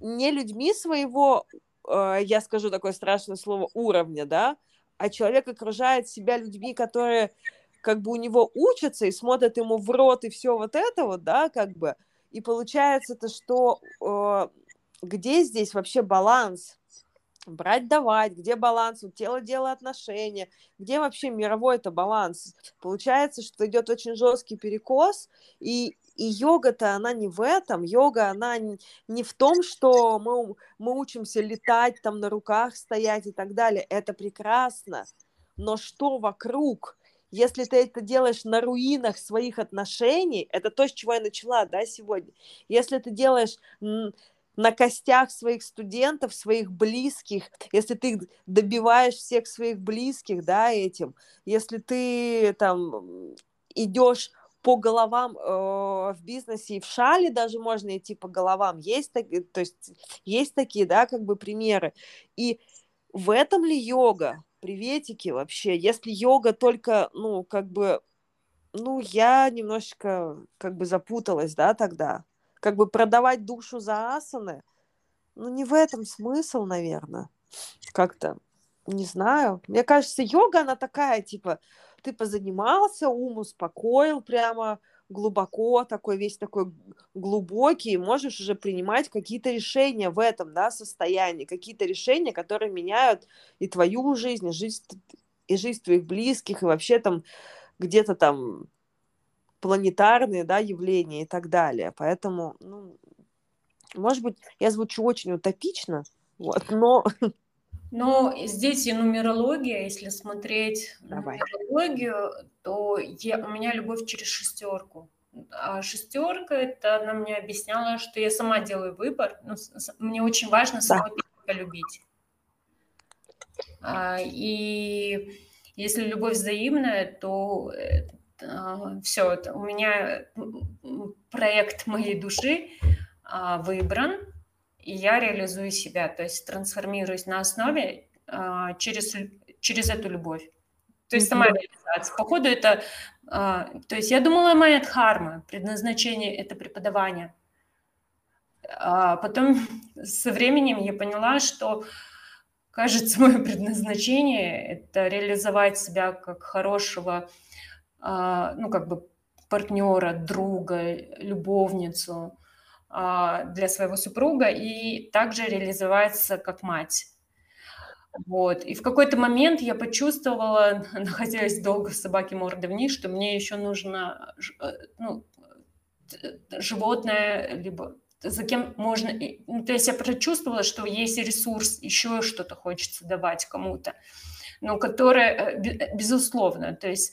не людьми своего... я скажу такое страшное слово, уровня, да, а человек окружает себя людьми, которые как бы у него учатся и смотрят ему в рот и все вот это вот, да, как бы, и получается-то, что э, где здесь вообще баланс? Брать-давать, где баланс? Тело-дело отношения, где вообще мировой-то баланс? Получается, что идет очень жесткий перекос, и И йога-то, она не в этом. Йога, она не в том, что мы, мы учимся летать, там на руках стоять и так далее. Это прекрасно. Но что вокруг? Если ты это делаешь на руинах своих отношений, это то, с чего я начала, да, сегодня. Если ты делаешь на костях своих студентов, своих близких, если ты добиваешь всех своих близких, да, этим, если ты там идешь... по головам э, в бизнесе и в шале даже можно идти по головам. Есть, так, то есть, есть такие, да, как бы примеры. И в этом ли йога? Приветики вообще. Если йога только, ну, как бы, ну, я немножечко, как бы, запуталась, да, тогда. Как бы продавать душу за асаны, ну, не в этом смысл, наверное. Как-то, не знаю. Мне кажется, йога, она такая, типа... Ты позанимался, ум успокоил прямо глубоко, такой весь такой глубокий, можешь уже принимать какие-то решения в этом, да, состоянии, какие-то решения, которые меняют и твою жизнь, и жизнь, и жизнь твоих близких, и вообще там где-то там планетарные, да, явления и так далее. Поэтому, ну, может быть, я звучу очень утопично, вот, но... Но здесь и нумерология, если смотреть Давай. нумерологию, то я, у меня любовь через шестерку. А шестерка, это она мне объясняла, что я сама делаю выбор. Ну, с, мне очень важно самой полюбить. А, и если любовь взаимная, то а, все, это, у меня проект моей души а, выбран. И я реализую себя, то есть трансформируюсь на основе а, через, через эту любовь. То есть сама реализация. Походу это... А, то есть я думала, моя дхарма, предназначение – это преподавание. А потом со временем я поняла, что, кажется, мое предназначение – это реализовать себя как хорошего, а, ну, как бы партнера, друга, любовницу, для своего супруга и также реализоваться как мать. Вот. И в какой-то момент я почувствовала, находясь долго с собакой мордой вниз, что мне еще нужно ну, животное, либо за кем можно... То есть я прочувствовала, что есть ресурс, еще что-то хочется давать кому-то, но которое безусловно, то есть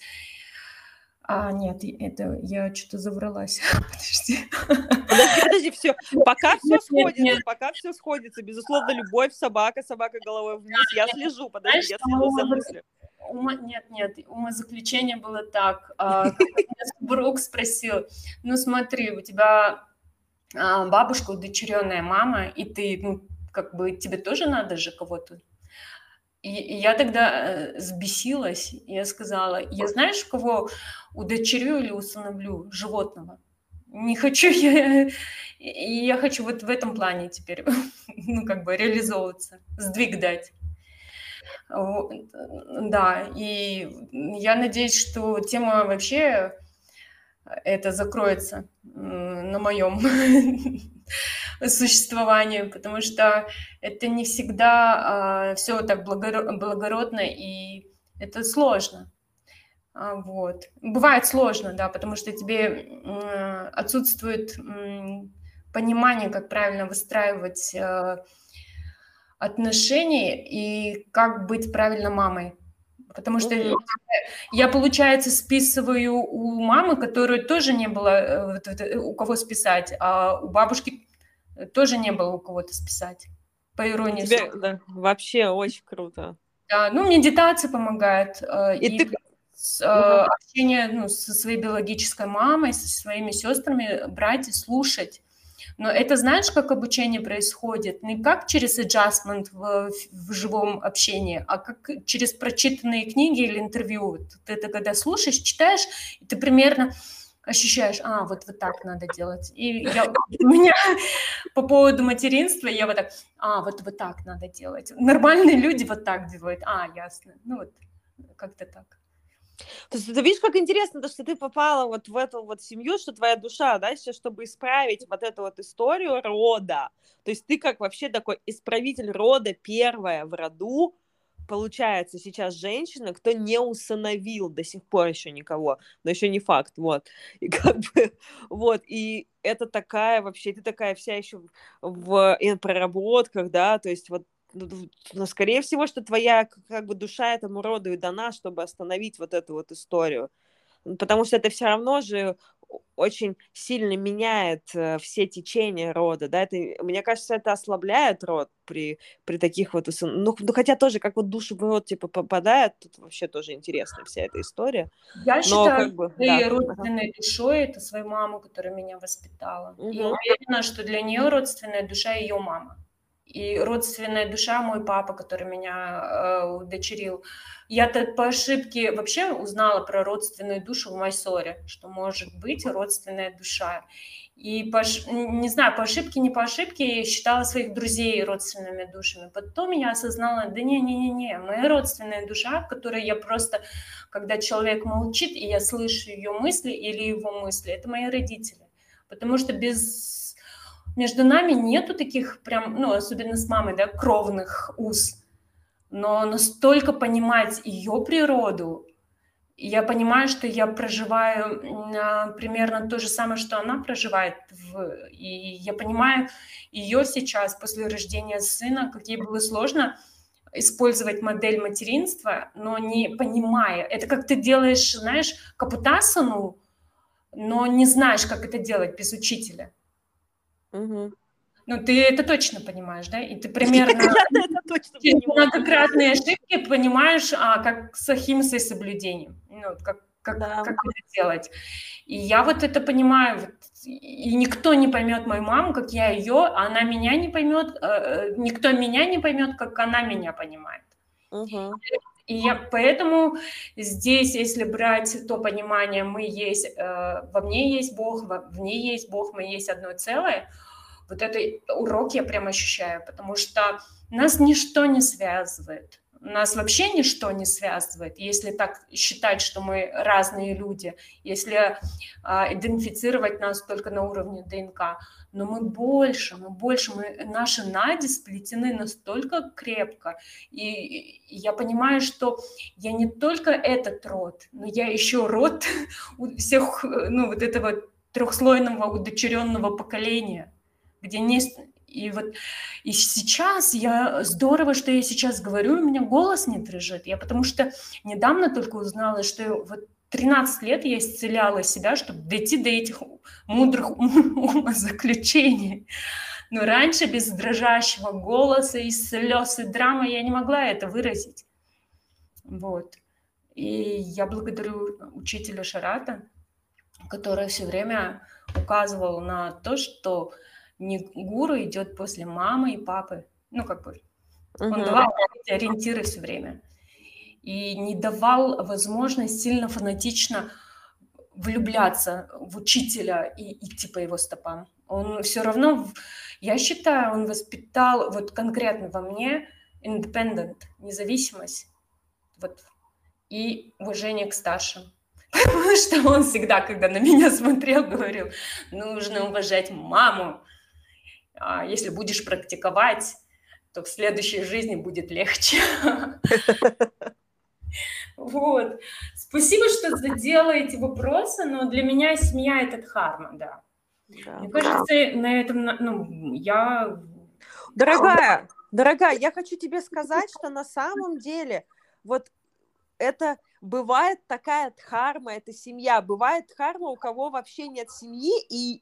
А, нет, это я что-то завралась. Подожди. Подожди, подожди, все. Пока все сходится, нет, нет. пока все сходится. Безусловно, любовь, собака, собака головой вниз. Я слежу, подожди, я слежу за мыслью. Ума... Нет, нет, умозаключение было так. Брук спросил, ну смотри, у тебя бабушка удочеренная мама, и ты, ну, как бы, тебе тоже надо же кого-то. И я тогда сбесилась, я сказала, я знаешь, кого удочерю или усыновлю? Животного. Не хочу я, я хочу вот в этом плане теперь, ну, как бы, реализовываться, сдвиг дать. Да, и я надеюсь, что тема вообще это закроется на моем существовании, потому что это не всегда а, все так благоро- благородно, и это сложно. А, вот. Бывает сложно, да, потому что тебе м, отсутствует м, понимание, как правильно выстраивать а, отношения и как быть правильно мамой. Потому что mm-hmm. я, получается, списываю у мамы, которую тоже не было у кого списать, а у бабушки тоже не было у кого-то списать. По иронии. Тебе, да, вообще очень круто. Да, ну, медитация помогает. И, и ты... с, mm-hmm. общение, ну, со своей биологической мамой, со своими сестрами брать и слушать. Но это, знаешь, как обучение происходит? Не как через аджастмент в, в живом общении, а как через прочитанные книги или интервью. Ты это когда слушаешь, читаешь, и ты примерно ощущаешь, а, вот, вот так надо делать. И я, у меня по поводу материнства, я вот так, а, вот, вот так надо делать. Нормальные люди вот так делают. А, ясно. Ну вот, как-то так. То есть, ты видишь, как интересно, то, что ты попала вот в эту вот семью, что твоя душа, да, сейчас, чтобы исправить вот эту вот историю рода. То есть ты как вообще такой исправитель рода, первая в роду, получается, сейчас женщина, кто не усыновил до сих пор еще никого, но еще не факт, вот. И как бы, вот, и это такая вообще, ты такая вся еще в, в проработках, да, то есть вот. Но, скорее всего, что твоя как бы душа этому роду и дана, чтобы остановить вот эту вот историю. Потому что это все равно же очень сильно меняет все течения рода, да, это, мне кажется, это ослабляет род при, при таких вот, ну, ну, хотя тоже, как вот души в род, типа, попадают, тут вообще тоже интересная вся эта история. Я Но, считаю, как бы, да, родственной ага. душой это свою маму, которая меня воспитала. Угу. И уверена, что для нее родственная душа ее мама. И родственная душа мой папа, который меня э, удочерил. Я-то по ошибке вообще узнала про родственную душу в Майсоре, что может быть родственная душа. И, по, не знаю, по ошибке, не по ошибке, считала своих друзей родственными душами. Потом я осознала, да не-не-не, моя родственная душа, которую я просто, когда человек молчит, и я слышу ее мысли или его мысли, это мои родители. Потому что без... Между нами нету таких прям, ну, особенно с мамой, да, кровных уз. Но настолько понимать ее природу, я понимаю, что я проживаю примерно то же самое, что она проживает. В... И я понимаю ее сейчас, после рождения сына, как ей было сложно использовать модель материнства, но не понимая. Это как ты делаешь, знаешь, капутасану, но не знаешь, как это делать без учителя. Угу. Ну, ты это точно понимаешь, да? И ты примерно многократные ошибки понимаешь, а как с ахимсой соблюдением, ну, как, как, да. как это делать. И я вот это понимаю, вот, и никто не поймет мою маму, как я ее, а она меня не поймет, э, никто меня не поймет, как она меня понимает. Угу. И я, поэтому здесь, если брать то понимание, мы есть, э, во мне есть Бог, во, в ней есть Бог, мы есть одно целое, вот этот урок я прям ощущаю, потому что нас ничто не связывает, нас вообще ничто не связывает, если так считать, что мы разные люди, если э, идентифицировать нас только на уровне ДНК, но мы больше, мы больше, мы, наши нади сплетены настолько крепко, и, и я понимаю, что я не только этот род, но я еще род всех, ну, вот этого трехслойного удочеренного поколения, где не... И вот и сейчас я... Здорово, что я сейчас говорю, у меня голос не дрожит. Я потому что недавно только узнала, что вот тринадцать лет я исцеляла себя, чтобы дойти до этих мудрых умозаключений. Но раньше без дрожащего голоса и слез, и драмы я не могла это выразить. Вот. И я благодарю учителя Шарата, который все время указывал на то, что не гуру идет после мамы и папы. Ну, как бы. Он угу. давал эти ориентиры все время. И не давал возможность сильно фанатично влюбляться в учителя и идти по его стопам. Он все равно, я считаю, он воспитал вот конкретно во мне independent, независимость вот, и уважение к старшим. Потому что он всегда, когда на меня смотрел, говорил, нужно уважать маму. А если будешь практиковать, то в следующей жизни будет легче. Вот. Спасибо, что заделаете вопросы, но для меня семья – это дхарма, да. да. Мне кажется, на этом, ну, я... Дорогая, дорогая, я хочу тебе сказать, что на самом деле вот это бывает такая дхарма, это семья, бывает дхарма, у кого вообще нет семьи, и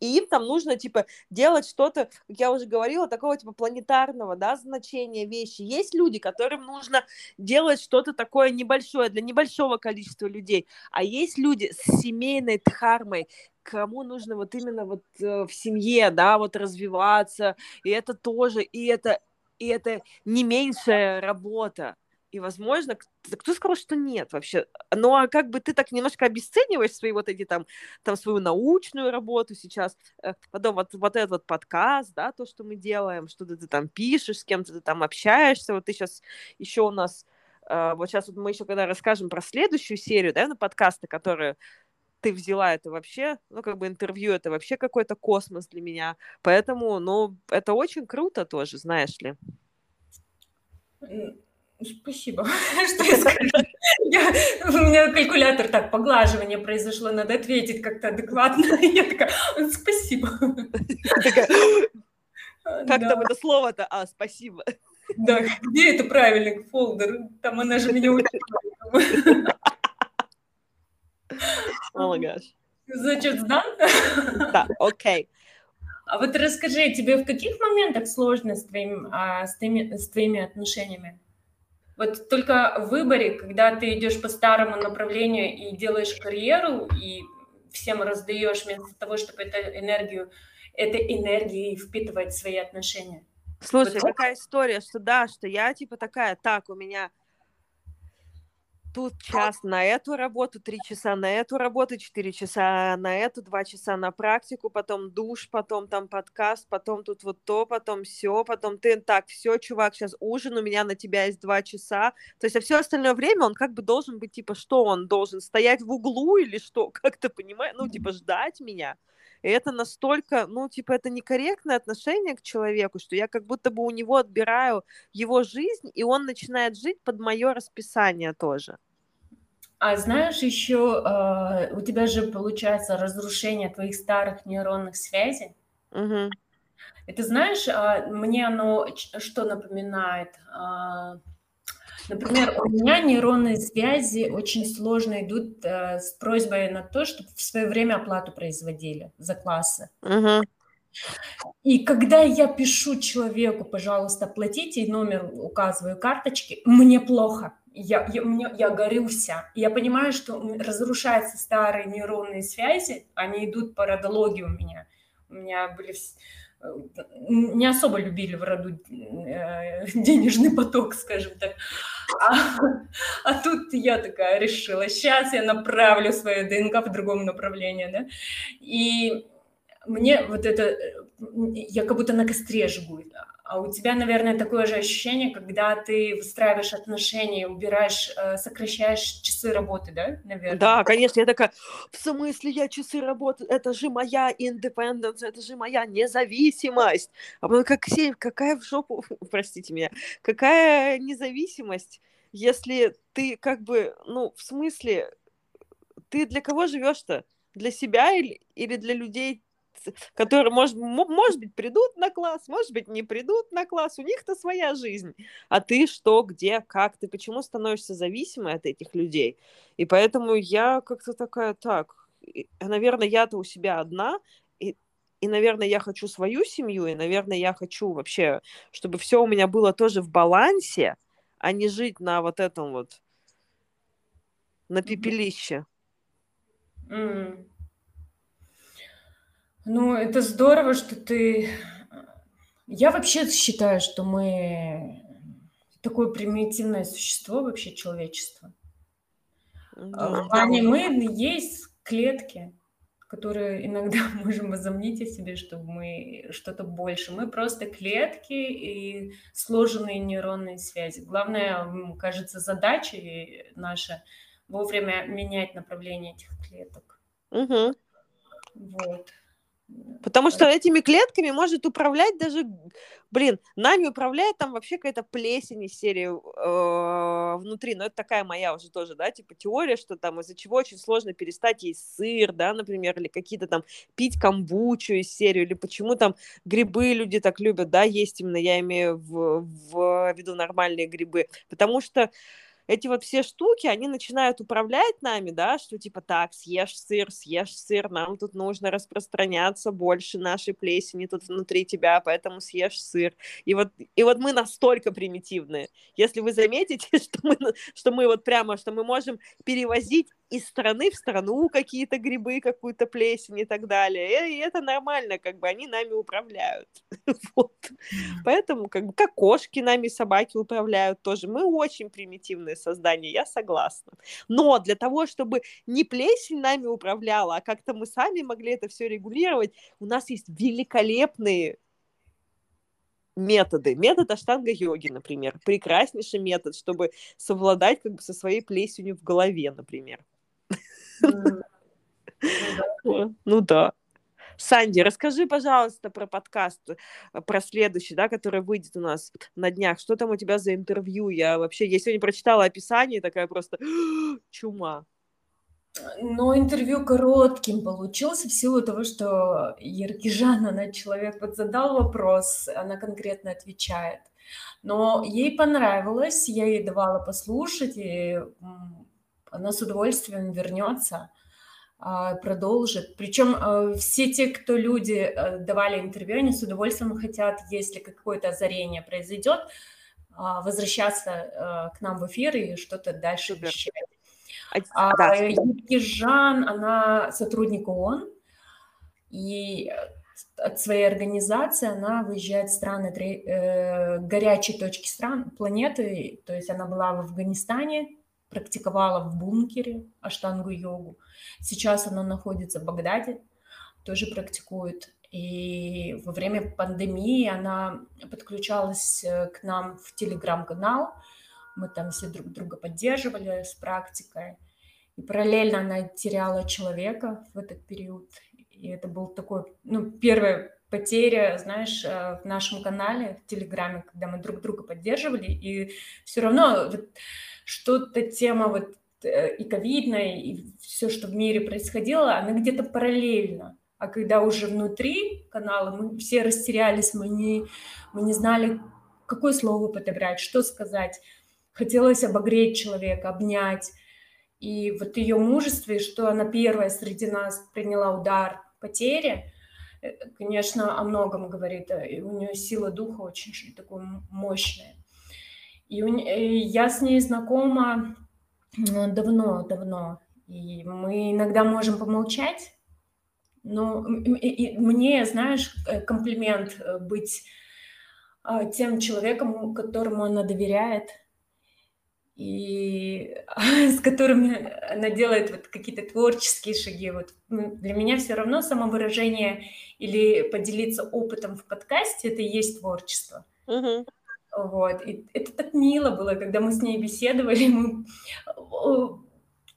И им там нужно, типа, делать что-то, как я уже говорила, такого, типа, планетарного, да, значения вещи. Есть люди, которым нужно делать что-то такое небольшое, для небольшого количества людей. А есть люди с семейной дхармой, кому нужно вот именно вот в семье, да, вот развиваться. И это тоже, и это, и это не меньшая работа. И, возможно, кто сказал, что нет вообще? Ну, а как бы ты так немножко обесцениваешь свои вот эти там, там свою научную работу сейчас, потом вот, вот этот вот подкаст, да, то, что мы делаем, что-то ты там пишешь, с кем-то ты там общаешься, вот ты сейчас еще у нас, вот сейчас вот мы еще когда расскажем про следующую серию, да, на подкасты, которые ты взяла, это вообще, ну, как бы интервью, это вообще какой-то космос для меня, поэтому, ну, это очень круто тоже, знаешь ли. Спасибо, что я сказала. Я, у меня калькулятор так, поглаживание произошло, надо ответить как-то адекватно. Я такая, спасибо. Как там это слово-то? А, спасибо. Да, где это правильный фолдер? Там она же меня учила. Значит, сдан? Да, окей. А вот расскажи, тебе в каких моментах сложно с твоими отношениями? Вот только в выборе, когда ты идешь по старому направлению и делаешь карьеру, и всем раздаешь, вместо того, чтобы эту энергию, этой энергией впитывать свои отношения. Слушай, вот такая история, что да, что я типа такая, так, у меня тут час на эту работу, три часа на эту работу, четыре часа на эту, два часа на практику, потом душ, потом там подкаст, потом тут вот то, потом все, потом ты так, все, чувак, сейчас ужин, у меня на тебя есть два часа. То есть, а все остальное время он как бы должен быть, типа, что он должен, стоять в углу или что, как-то, понимаешь, ну, типа, ждать меня. И это настолько, ну, типа, это некорректное отношение к человеку, что я как будто бы у него отбираю его жизнь, и он начинает жить под мое расписание тоже. А знаешь, еще э, у тебя же получается разрушение твоих старых нейронных связей. Угу. И ты знаешь, э, мне оно что напоминает? Э, например, у меня нейронные связи очень сложно идут э, с просьбой на то, чтобы в свое время оплату производили за классы. Угу. И когда я пишу человеку, пожалуйста, оплатите, номер указываю, карточки, мне плохо. Я, я, мне, я горю вся. Я понимаю, что разрушаются старые нейронные связи, они идут по родологии у меня. У меня были... Не особо любили в роду э, денежный поток, скажем так. А, а тут я такая решила, сейчас я направлю свою ДНК в другом направлении, да. И мне вот это... Я как будто на костре жгу. А у тебя, наверное, такое же ощущение, когда ты выстраиваешь отношения, убираешь, сокращаешь часы работы, да, наверное? Да, конечно. Я такая, в смысле я часы работы? Это же моя independence, это же моя независимость. А потом, как Ксения, какая в жопу, простите меня, какая независимость, если ты как бы, ну, в смысле, ты для кого живешь-то? Для себя или, или для людей, которые, может, может быть, придут на класс, может быть, не придут на класс, у них-то своя жизнь. А ты что, где, как, ты почему становишься зависимой от этих людей? И поэтому я как-то такая, так, наверное, я-то у себя одна, и, и, наверное, я хочу свою семью, и, наверное, я хочу вообще, чтобы все у меня было тоже в балансе, а не жить на вот этом вот, на пепелище. Mm. Ну, это здорово, что ты... Я вообще считаю, что мы такое примитивное существо вообще, человечество. Mm. В плане мы есть клетки, которые иногда можем возомнить о себе, что мы что-то больше. Мы просто клетки и сложенные нейронные связи. Главная, кажется, задача наша вовремя менять направление этих клеток. Угу. Вот. Потому что этими клетками может управлять даже, блин, нами управляет там вообще какая-то плесень из серии э, внутри, но это такая моя уже тоже, да, типа теория, что там из-за чего очень сложно перестать есть сыр, да, например, или какие-то там пить камбучу из серии, или почему там грибы люди так любят, да, есть именно, я имею в, в виду нормальные грибы, потому что эти вот все штуки, они начинают управлять нами, да, что типа так, съешь сыр, съешь сыр, нам тут нужно распространяться больше нашей плесени тут внутри тебя, поэтому съешь сыр. И вот, и вот мы настолько примитивные. Если вы заметите, что мы, что мы вот прямо, что мы можем перевозить из страны в страну какие-то грибы, какую-то плесень и так далее. И это нормально, как бы они нами управляют. Вот. Поэтому как, как кошки нами, собаки управляют тоже. Мы очень примитивные создания, я согласна. Но для того, чтобы не плесень нами управляла, а как-то мы сами могли это все регулировать, у нас есть великолепные методы. Метод аштанга-йоги, например. Прекраснейший метод, чтобы совладать как бы со своей плесенью в голове, например. Ну да. Санди, расскажи, пожалуйста, про подкаст, про следующий, да, который выйдет у нас на днях. Что там у тебя за интервью? Я вообще, я сегодня прочитала описание, такая просто чума. Но интервью коротким получился в силу того, что Еркижан, она человек, вот задал вопрос, она конкретно отвечает. Но ей понравилось, я ей давала послушать, и она с удовольствием вернется, продолжит. Причем все те, кто люди давали интервью, они с удовольствием хотят, если какое-то озарение произойдет, возвращаться к нам в эфир и что-то дальше вещать. А, да. Ежан, она сотрудник ООН, и от своей организации она выезжает в страны, э, горячие точки стран, планеты, то есть она была в Афганистане, практиковала в бункере аштангу-йогу, сейчас она находится в Багдаде, тоже практикует, и во время пандемии она подключалась к нам в телеграм-канал, мы там все друг друга поддерживали с практикой. И параллельно она теряла человека в этот период. И это был такой, ну, первая потеря, знаешь, в нашем канале, в Телеграме, когда мы друг друга поддерживали. И все равно вот, что-то тема вот и ковидная, и все, что в мире происходило, она где-то параллельно. А когда уже внутри канала мы все растерялись, мы не, мы не знали, какое слово подобрать, что сказать. Хотелось обогреть человека, обнять. И вот ее мужество, и что она первая среди нас приняла удар потери, конечно, о многом говорит. И у нее сила духа очень такой мощная. И, у... и я с ней знакома давно-давно. И мы иногда можем помолчать. Но и мне, знаешь, комплимент быть тем человеком, которому она доверяет, и с которыми она делает вот какие-то творческие шаги. Вот для меня все равно самовыражение или поделиться опытом в подкасте — это и есть творчество. Угу. Вот. И это так мило было, когда мы с ней беседовали, мы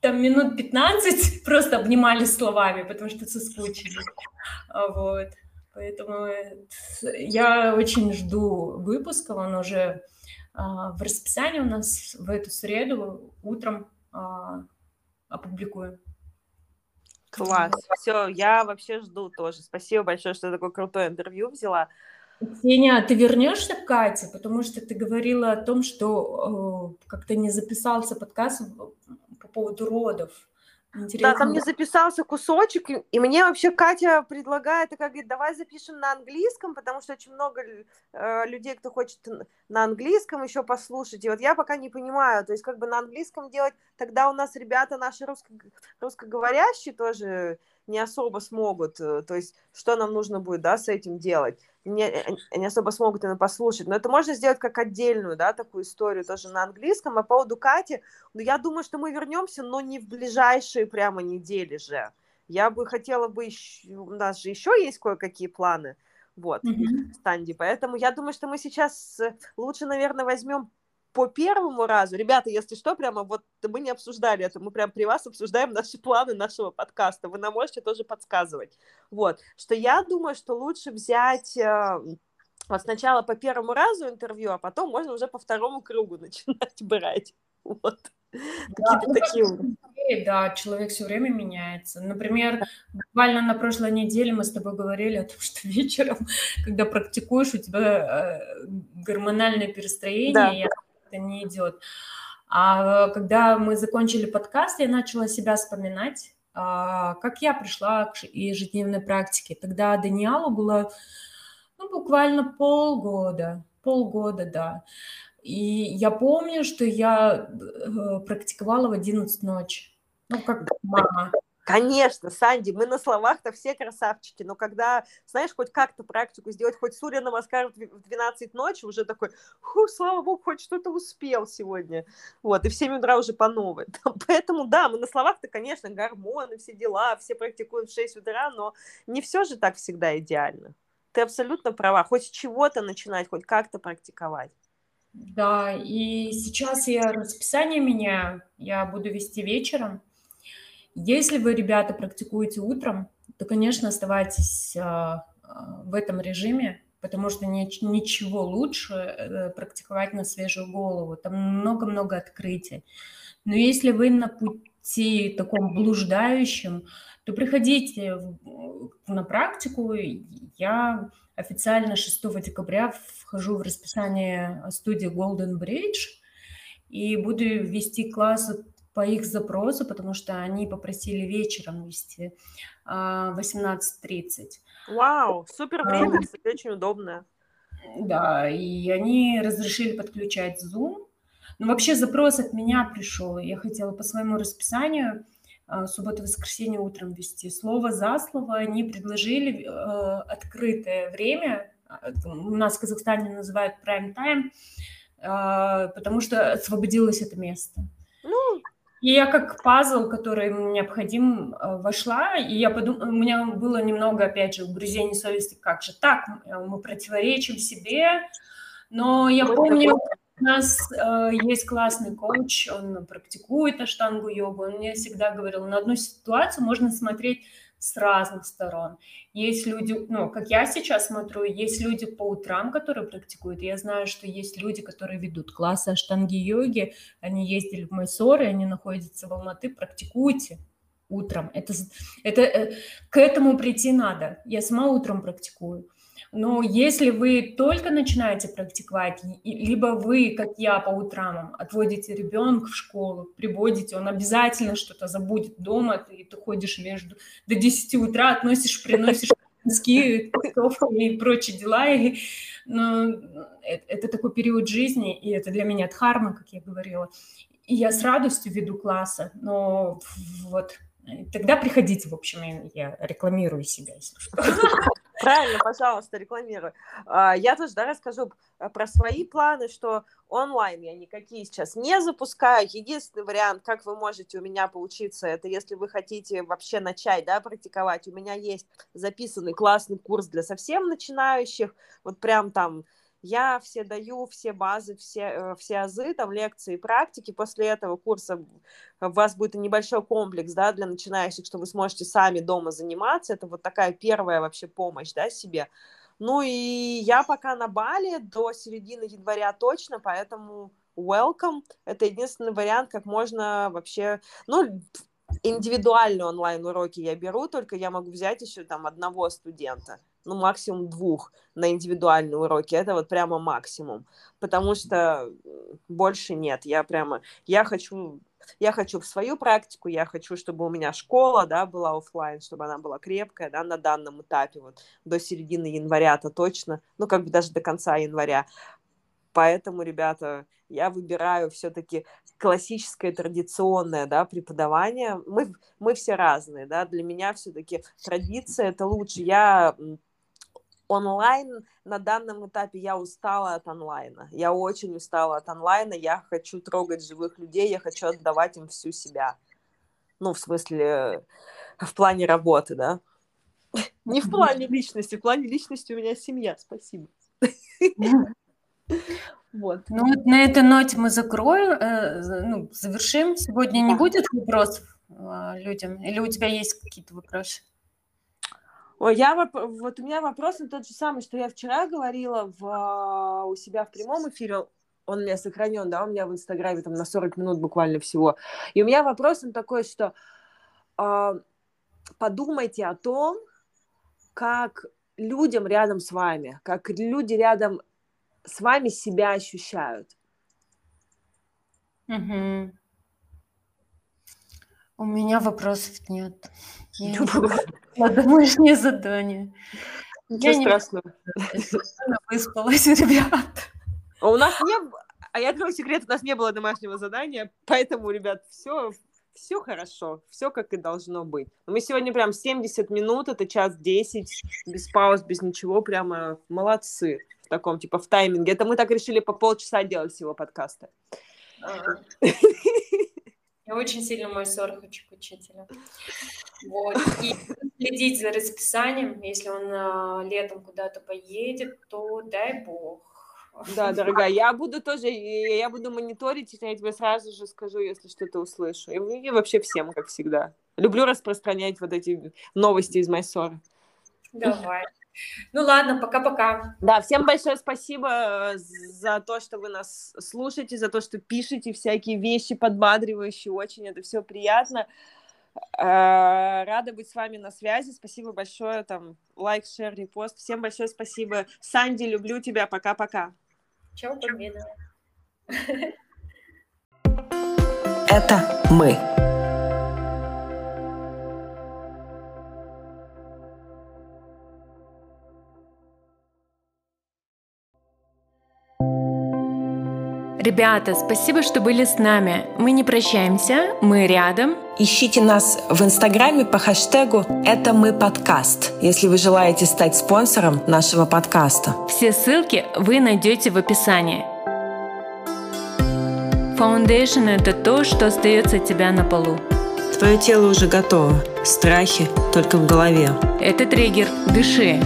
там минут пятнадцать просто обнимались словами, потому что соскучились. Вот. Поэтому я очень жду выпуска, он уже... В расписании у нас в эту среду утром а, опубликуем. Класс. Все, я вообще жду тоже. Спасибо большое, что такое крутое интервью взяла. Ксения, ты вернешься к Кате, потому что ты говорила о том, что э, как-то не записался подкаст по поводу родов. Интересно. Да, там не записался кусочек, и, и мне вообще Катя предлагает, как говорит, давай запишем на английском, потому что очень много э, людей, кто хочет на английском еще послушать, и вот я пока не понимаю, то есть как бы на английском делать, тогда у нас ребята наши русско- русскоговорящие тоже не особо смогут, то есть что нам нужно будет, да, с этим делать, не, не особо смогут именно послушать, но это можно сделать как отдельную, да, такую историю тоже на английском. А по поводу Кати, ну, я думаю, что мы вернемся, но не в ближайшие прямо недели же, я бы хотела бы, еще, у нас же еще есть кое-какие планы, вот, mm-hmm. Санди, поэтому я думаю, что мы сейчас лучше, наверное, возьмем по первому разу, ребята, если что, прямо вот мы не обсуждали это, мы прям при вас обсуждаем наши планы нашего подкаста, вы нам можете тоже подсказывать, вот, что я думаю, что лучше взять э, вот сначала по первому разу интервью, а потом можно уже по второму кругу начинать брать, вот, да, какие-то такие. Да, человек все время меняется, например, буквально на прошлой неделе мы с тобой говорили о том, что вечером, когда практикуешь, у тебя э, гормональное перестроение, да. я... это не идет. А когда мы закончили подкаст, я начала себя вспоминать, как я пришла к ежедневной практике. Тогда Даниэлу было, ну, буквально полгода, полгода, да. И я помню, что я практиковала в одиннадцать ночи, ну, как мама. Конечно, Санди, мы на словах-то все красавчики, но когда, знаешь, хоть как-то практику сделать, хоть Сурья Намаскар в двенадцать ночи, уже такой, фу, слава богу, хоть что-то успел сегодня, вот, и в семь утра уже по новой, поэтому, да, мы на словах-то, конечно, гормоны, все дела, все практикуем в шесть утра, но не все же так всегда идеально, ты абсолютно права, хоть с чего-то начинать, хоть как-то практиковать. Да, и сейчас я расписание меняю, я буду вести вечером. Если вы, ребята, практикуете утром, то, конечно, оставайтесь в этом режиме, потому что ничего лучше практиковать на свежую голову. Там много-много открытий. Но если вы на пути таком блуждающем, то приходите на практику. Я официально шестого декабря вхожу в расписание студии Golden Bridge и буду вести классы по их запросу, потому что они попросили вечером вести восемнадцать тридцать. Вау, супер время, кстати, а, очень удобно. Да, и они разрешили подключать Zoom. Ну, вообще запрос от меня пришел. Я хотела по своему расписанию а, субботу-воскресенье утром вести. Слово за слово они предложили а, открытое время. У нас в Казахстане называют прайм-тайм, а, потому что освободилось это место. Ну, и я как пазл, который необходим, вошла, и я подумала, у меня было немного, опять же, угрызений совести, как же так, мы противоречим себе, но я помню, у нас э, есть классный коуч, он практикует аштангу йогу, он мне всегда говорил, на одну ситуацию можно смотреть с разных сторон. Есть люди, ну, как я сейчас смотрю, есть люди по утрам, которые практикуют. Я знаю, что есть люди, которые ведут классы аштанги-йоги, они ездили в Майсор, и они находятся в Алматы. Практикуйте утром. Это, это, к этому прийти надо. Я сама утром практикую. Но если вы только начинаете практиковать, либо вы, как я, по утрам отводите ребенка в школу, приводите, он обязательно что-то забудет дома, и ты ходишь между до десяти утра, относишь, приносишь носки, и прочие дела. И, ну, это, это такой период жизни, и это для меня дхарма, как я говорила. И я с радостью веду классы, но вот тогда приходите, в общем, я рекламирую себя, если что. Правильно, пожалуйста, рекламируй. Я тоже, да, расскажу про свои планы, что онлайн я никакие сейчас не запускаю. Единственный вариант, как вы можете у меня поучиться, это если вы хотите вообще начать, да, практиковать. У меня есть записанный классный курс для совсем начинающих. Вот прям там я все даю, все базы, все, все азы, там лекции, практики. После этого курса у вас будет небольшой комплекс, да, для начинающих, что вы сможете сами дома заниматься. Это вот такая первая вообще помощь, да, себе. Ну и я пока на Бали до середины января точно, поэтому welcome. Это единственный вариант, как можно вообще... Ну, индивидуальные онлайн-уроки я беру, только я могу взять еще там одного студента, ну, максимум двух на индивидуальные уроки. Это вот прямо максимум, потому что больше нет. Я прямо, я хочу, я хочу в свою практику, я хочу, чтобы у меня школа, да, была офлайн, чтобы она была крепкая, да, на данном этапе, вот, до середины января-то точно, ну, как бы даже до конца января. Поэтому, ребята, я выбираю все-таки классическое, традиционное, да, преподавание. Мы, мы все разные, да, для меня все-таки традиция – это лучше. Я онлайн, на данном этапе я устала от онлайна, я очень устала от онлайна, я хочу трогать живых людей, я хочу отдавать им всю себя. Ну, в смысле, в плане работы, да. Не в плане личности, в плане личности у меня семья, спасибо. Вот. Ну вот на этой ноте мы закроем, э, ну, завершим. Сегодня не будет вопросов э, людям? Или у тебя есть какие-то вопросы? Ой, я, вот у меня вопрос на тот же самый, что я вчера говорила в, у себя в прямом эфире. Он у меня сохранен, да, у меня в Инстаграме там на сорок минут буквально всего. И у меня вопрос он такой, что э, подумайте о том, как людям рядом с вами, как люди рядом с вами себя ощущают. Угу. У меня вопросов нет. Я домашнее задание. Ничего страшного. Я выспалась, ребят. У нас не было... А я открою секрет, у нас не было домашнего задания, поэтому, ребят, все... Все хорошо, все как и должно быть. Мы сегодня прям семьдесят минут, это час десять, без пауз, без ничего, прямо молодцы в таком, типа, в тайминге. Это мы так решили по полчаса делать всего подкаста. Я очень сильно Майсор хочу к учителю. Вот. И следить за расписанием, если он летом куда-то поедет, то дай бог. Да, дорогая, я буду тоже, я буду мониторить, я тебе сразу же скажу, если что-то услышу. И вообще всем, как всегда. Люблю распространять вот эти новости из Майсора. Давай. Ну ладно, пока-пока. Да, всем большое спасибо за то, что вы нас слушаете, за то, что пишете всякие вещи подбадривающие, очень это все приятно. Рада быть с вами на связи. Спасибо большое, там, лайк, шер, репост. Всем большое спасибо. Санди, люблю тебя, пока-пока. Чао, победа. Это мы. Ребята, спасибо, что были с нами. Мы не прощаемся, мы рядом. Ищите нас в Инстаграме по хэштегу «Это мы подкаст», если вы желаете стать спонсором нашего подкаста. Все ссылки вы найдете в описании. Фаундейшн – это то, что остается от тебя на полу. Твое тело уже готово. Страхи только в голове. Это триггер. Дыши.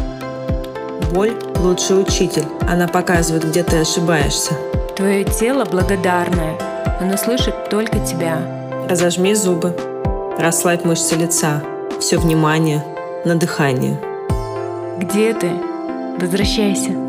Боль – лучший учитель. Она показывает, где ты ошибаешься. Твое тело благодарное. Оно слышит только тебя. Разожми зубы. Расслабь мышцы лица. Все внимание на дыхание. Где ты? Возвращайся.